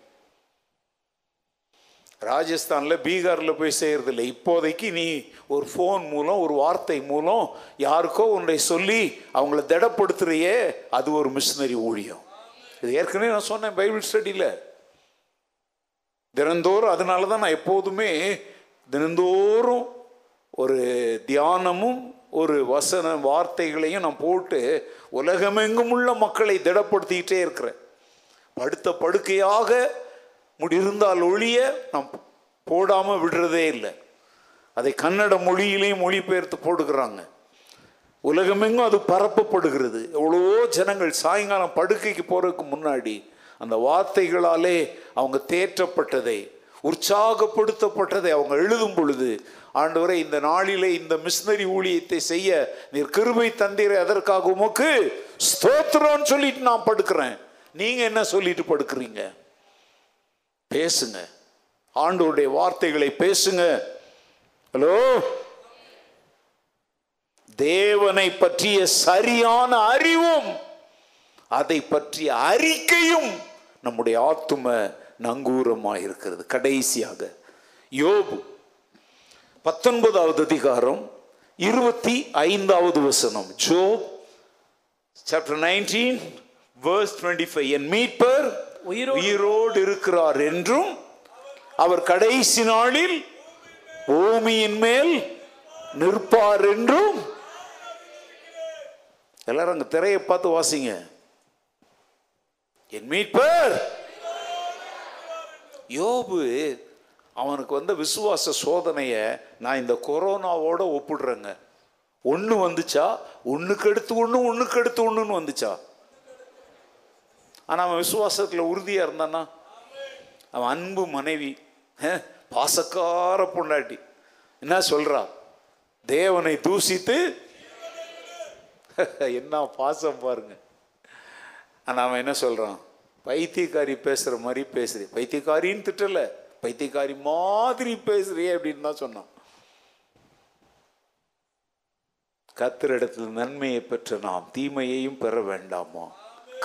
ராஜஸ்தானில் பீகாரில் போய் செய்யறதில்லை. இப்போதைக்கு நீ ஒரு ஃபோன் மூலம், ஒரு வார்த்தை மூலம் யாருக்கோ ஒன்றை சொல்லி அவங்கள திடப்படுத்துறையே, அது ஒரு மிஷனரி ஊழியம். இது ஏற்கனவே நான் சொன்னேன் பைபிள் ஸ்டடியில் தினந்தோறும். அதனால தான் நான் எப்போதுமே தினந்தோறும் ஒரு தியானமும் ஒரு வசன வார்த்தைகளையும் நான் போட்டு உலகமெங்கும் உள்ள மக்களை திடப்படுத்திக்கிட்டே இருக்கிறேன். படுத்த படுக்கையாக முடிந்தால் ஒழிய நான் போடாமல் விடுறதே இல்லை. அதை கன்னட மொழியிலையும் மொழிபெயர்த்து போடுகிறாங்க. உலகமெங்கும் அது பரப்பப்படுகிறது. எவ்வளவோ ஜனங்கள் சாயங்காலம் படுக்கைக்கு போகிறதுக்கு முன்னாடி அந்த வார்த்தைகளாலே அவங்க தேற்றப்பட்டதை, உற்சாகப்படுத்தப்பட்டதை அவங்க எழுதும் பொழுது, ஆண்டவரே இந்த நாளிலே இந்த மிஷனரி ஊழியத்தை செய்ய நீர் கிருபை தந்தீரே, அதற்காக உமக்கு ஸ்தோத்திரம்னு சொல்லிட்டு நான் படுக்கிறேன். நீங்க என்ன சொல்லிட்டு படுக்கிறீங்க? பேசுங்க, ஆண்டவருடைய வார்த்தைகளை பேசுங்க. ஹலோ, தேவனை பற்றிய சரியான அறிவும் அதை பற்றிய அறிக்கையும் நம்முடைய ஆத்தும நங்கூரமாயிருக்கிறது. கடைசியாக யோபு பத்தொன்பதாவது அதிகாரம் இருபத்தி ஐந்தாவது வசனம், ஜோப் சாப்டர் நைன்டீன் வேர்ஸ் இருபத்தி ஐந்து. என் மீட்பர் உயிரோடு இருக்கிறார் என்றும் அவர் கடைசி நாளில் பூமியின் மேல் நிற்பார் என்றும். எல்லாரும் அங்க திரையை பார்த்து வாசிங்க. என் மீட்பர். யோபு அவனுக்கு வந்த விசுவாச சோதனையை நான் இந்த கொரோனாவோட ஒப்பிடுறேங்க. ஒன்று வந்துச்சா ஒன்றுக்கு எடுத்து ஒன்று, ஒன்றுக்கு எடுத்து ஒன்றுன்னு வந்துச்சா. ஆனால் அவன் விசுவாசத்தில் உறுதியாக இருந்தான்னா, அவன் அன்பு மனைவி பாசக்கார பொண்டாட்டி என்ன சொல்றா, தேவனை தூசித்து என்ன பாசம் பாருங்க. ஆனால் அவன் என்ன சொல்கிறான், பைத்தியக்காரி பேசுகிற மாதிரி பேசுகிறேன், பைத்தியக்காரின்னு திட்டலை, பைத்தியக்காரி மாதிரி பேசுகிறே அப்படின்னு தான் சொன்னான். கர்த்தர் இடத்துல நன்மையை பெற்ற நாம் தீமையையும் பெற வேண்டாமா?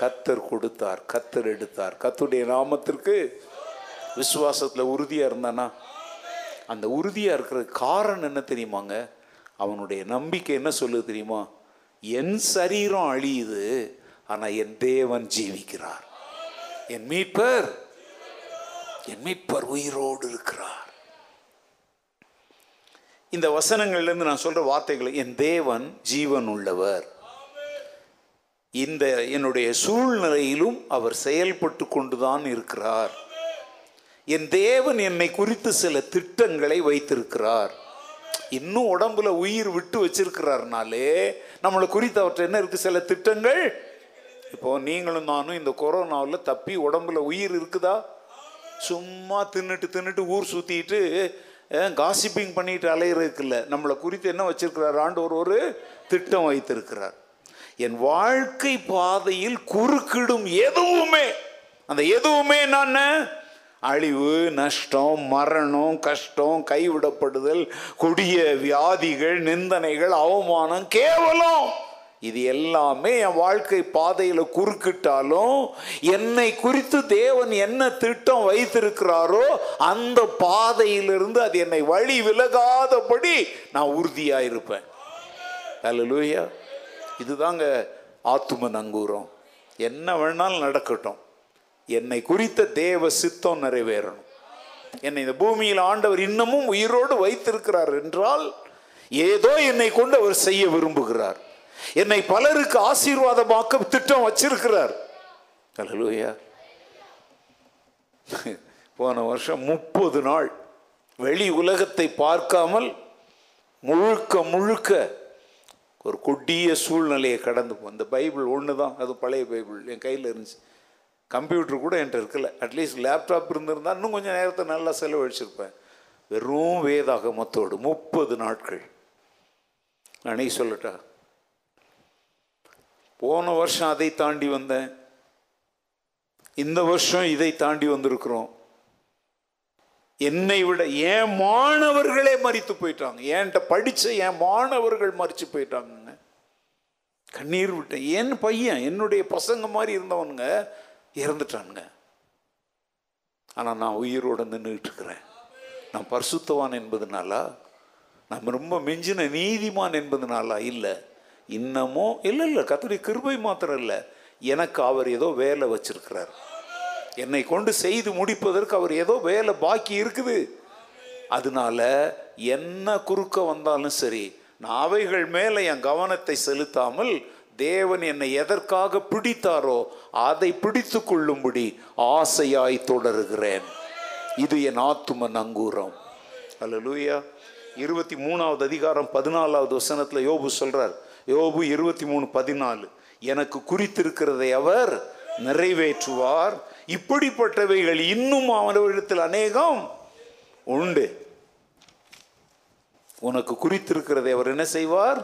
கர்த்தர் கொடுத்தார், கர்த்தர் எடுத்தார். கர்த்தருடைய நாமத்திற்கு விசுவாசத்தில் உறுதியாக இருந்தானா? அந்த உறுதியாக இருக்கிற காரணம் என்ன தெரியுமாங்க? அவனுடைய நம்பிக்கை என்ன சொல்லுது தெரியுமா? என் சரீரம் அழியுது, ஆனால் என் தேவன் ஜீவிக்கிறார். என் மீட்பர் என் மீட்பர் உயிரோடு இருக்கிறார். இந்த வசனங்கள்லேருந்து நான் சொல்கிற வார்த்தைகளை, என் தேவன் ஜீவன் உள்ளவர், இந்த என்னுடைய சூழ்நிலையிலும் அவர் செயல்பட்டு கொண்டுதான் இருக்கிறார், என் தேவன் என்னை குறித்து சில திட்டங்களை வைத்திருக்கிறார், இன்னும் உடம்புல உயிர் விட்டு வச்சிருக்கிறார்னாலே நம்மளை குறித்து அவற்றை என்ன இருக்குது, சில திட்டங்கள். இப்போ நீங்களும் நானும் இந்த கொரோனாவில் தப்பி உடம்புல உயிர் இருக்குதா? சும்மா தின்னுட்டு தின்னுட்டு ஊர் சுற்றிட்டு காசிப்பிங் பண்ணிட்டு அலையிறதுக்குல்ல, நம்மளை குறித்து என்ன வச்சிருக்கிறார் ஆண்டவர்? ஒரு திட்டம் வைத்திருக்கிறார். என் வாழ்க்கை பாதையில் குறுக்கிடும் எதுவுமே, அந்த எதுவுமே நான் அழிவு, நஷ்டம், மரணம், கஷ்டம், கைவிடப்படுதல், கொடிய வியாதிகள், நிந்தனைகள், அவமானம், கேவலம், இது எல்லாமே என் வாழ்க்கை பாதையில் குறுக்கிட்டாலும் என்னை குறித்து தேவன் என்ன திட்டம் வைத்திருக்கிறாரோ அந்த பாதையிலிருந்து அது என்னை வழி விலகாதபடி நான் உறுதியாக இருப்பேன். அல்லேலூயா! இதுதாங்க ஆத்தும நங்கூரம். என்ன வேணாலும் நடக்கட்டும், என்னை குறித்த தேவ சித்தம் நிறைவேறணும். என்னை இந்த பூமியில் ஆண்டவர் இன்னமும் உயிரோடு வைத்திருக்கிறார் என்றால் ஏதோ என்னை கொண்டு அவர் செய்ய விரும்புகிறார். என்னை பலருக்கு ஆசீர்வாதமாக்க திட்டம் வச்சிருக்கிறார். அல்லேலூயா! போன வருஷம் முப்பது நாள் வெளி உலகத்தை பார்க்காமல் முழுக்க முழுக்க ஒரு கொடிய சூழ்நிலையை கடந்து போ. அந்த பைபிள் ஒன்று தான், அது பழைய பைபிள் என் கையில் இருந்துச்சு, கம்ப்யூட்டர் கூட என்கிட்ட இருக்கல, அட்லீஸ்ட் லேப்டாப் இருந்திருந்தால் இன்னும் கொஞ்சம் நேரத்தை நல்லா செலவழிச்சிருப்பேன். வெறும் வேதாகமத்தோடு முப்பது நாட்கள். நான் சொல்லட்டா, போன வருஷம் அதை தாண்டி வந்தேன், இந்த வருஷம் இதை தாண்டி வந்திருக்கிறோம். என்னை விட என் மாணவர்களே மரித்து போயிட்டாங்க, என்கிட்ட படித்த என் மாணவர்கள் மரித்து போயிட்டாங்கன்னு கண்ணீர் விட்டேன். என் பையன், என்னுடைய பசங்க மாதிரி இருந்தவனுங்க இறந்துட்டானுங்க. ஆனால் நான் உயிரோடு நின்றுக்கிட்டு இருக்கிறேன். நான் பரிசுத்தவான் என்பதுனாலா, நான் ரொம்ப மிஞ்சின நீதிமான் என்பதுனாலா? இல்லை, இன்னமும் இல்லை இல்லை கர்த்தருடைய கிருபை மாத்திரம் இல்லை, எனக்கு அவர் ஏதோ வேலை வச்சிருக்கிறார். என்னை கொண்டு செய்து முடிப்பதற்கு அவர் ஏதோ வேலை பாக்கி இருக்குது. அதனால என்ன குறுக்க வந்தாலும் சரி, நான் அவைகள் மேலே என் கவனத்தை செலுத்தாமல் தேவன் என்னை எதற்காக பிடித்தாரோ அதை பிடித்து கொள்ளும்படி ஆசையாய் தொடருகிறேன். இது என் ஆத்தும நங்கூரம். அல்லேலூயா! இருபத்தி மூணாவது அதிகாரம் பதினாலாவது வசனத்தில் யோபு சொல்றார். யோபு இருபத்தி மூணு பதினாலு, எனக்கு குறித்திருக்கிறதை அவர் நிறைவேற்றுவார், இப்படிப்பட்டவைகள் இன்னும் அவரிடத்தில் அநேகம் உண்டு. உனக்கு குறித்திருக்கிறதை அவர் என்ன செய்வார்?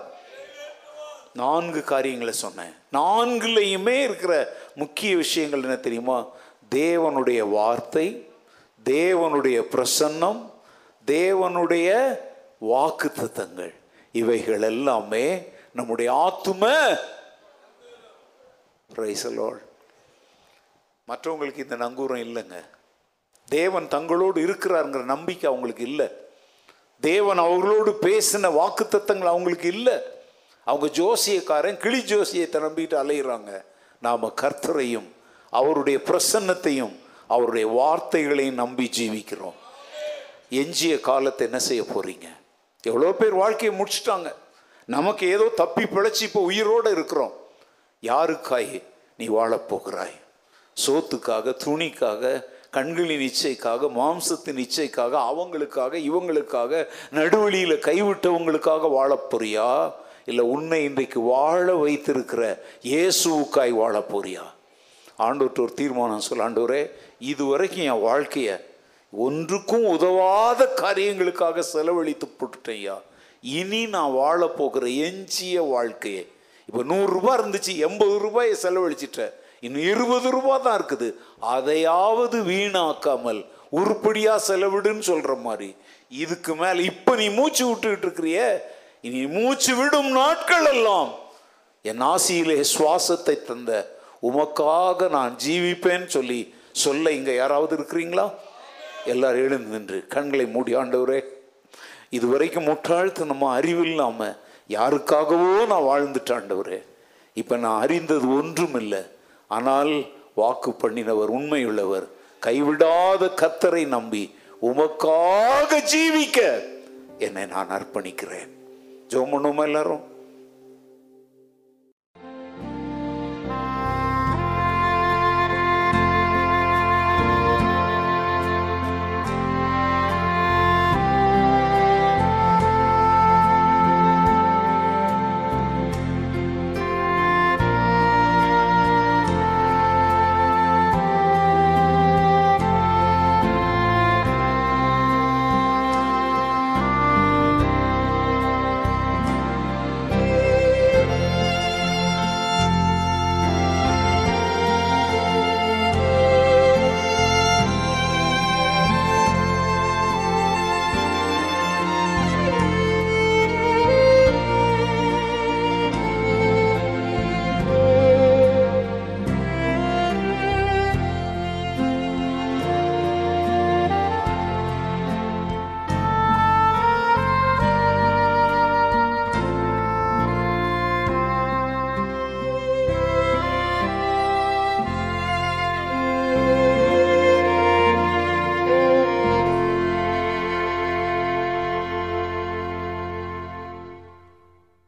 நான்கு காரியங்களை சொன்னேன். நான்குலையுமே இருக்கிற முக்கிய விஷயங்கள் என்ன தெரியுமா? தேவனுடைய வார்த்தை, தேவனுடைய பிரசன்னம், தேவனுடைய வாக்கு தத்தங்கள், இவைகள் எல்லாமே நம்முடைய ஆத்தும. மற்றவங்களுக்கு இந்த நங்கூரம் இல்லைங்க. தேவன் தங்களோடு இருக்கிறாருங்கிற நம்பிக்கை அவங்களுக்கு இல்லை. தேவன் அவர்களோடு பேசின வாக்கு தத்தங்கள் அவங்களுக்கு இல்லை. அவங்க ஜோசியக்காரன் கிளி ஜோசியத்தை நம்பிட்டு அலையிறாங்க. நாம் கர்த்தரையும் அவருடைய பிரசன்னத்தையும் அவருடைய வார்த்தைகளையும் நம்பி ஜீவிக்கிறோம். எஞ்சிய காலத்தை என்ன செய்ய போறீங்க? எவ்வளோ பேர் வாழ்க்கையை முடிச்சுட்டாங்க. நமக்கு ஏதோ தப்பி பிழைச்சி இப்போ உயிரோடு இருக்கிறோம். யாருக்காய் நீ வாழப்போகிறாய்? சோத்துக்காக, துணிக்காக, கண்களின் இச்சைக்காக, மாம்சத்தின் இச்சைக்காக, அவங்களுக்காக, இவங்களுக்காக, நடுவழியில் கைவிட்டவங்களுக்காக வாழப்போறியா? இல்லை உன்னை இன்றைக்கு வாழ வைத்திருக்கிற இயேசுவுக்காய் வாழப்போறியா? ஆண்டவர்கிட்ட ஒரு தீர்மானம் சொல்ல, ஆண்டவரே இதுவரைக்கும் என் வாழ்க்கையை ஒன்றுக்கும் உதவாத காரியங்களுக்காக செலவழித்து போட்டுட்டேன்யா, இனி நான் வாழ போகிற எஞ்சிய வாழ்க்கையை, இப்போ நூறு ரூபாய் இருந்துச்சு எண்பது ரூபாயை செலவழிச்சிட்டேன், இன்னும் இருபது ரூபாய் தான் இருக்குது, அதையாவது வீணாக்காமல் உருப்படியாக செலவிடுன்னு சொல்கிற மாதிரி, இதுக்கு மேலே இப்போ நீ மூச்சு விட்டுக்கிட்டு இருக்கிறிய, இனி மூச்சு விடும் நாட்கள் எல்லாம் என் ஆசியிலே சுவாசத்தை தந்த உமக்காக நான் ஜீவிப்பேன்னு சொல்லி சொல்ல இங்கே யாராவது இருக்கிறீங்களா? எல்லாரும் எழுந்து நின்று கண்களை மூடி, ஆண்டவரே இதுவரைக்கும் முட்டாள்தனமா அறிவில்லாமல் யாருக்காகவோ நான் வாழ்ந்துட்டேன் ஆண்டவரே, இப்போ நான் அறிந்தது ஒன்றும் இல்லை, ஆனால் வாக்கு பண்ணினவர் உண்மையுள்ளவர், கைவிடாத கர்த்தரை நம்பி உமக்காக ஜீவிக்க என்னை நான் அர்ப்பணிக்கிறேன். ஜெபம் பண்ணுவோமா எல்லாரும்?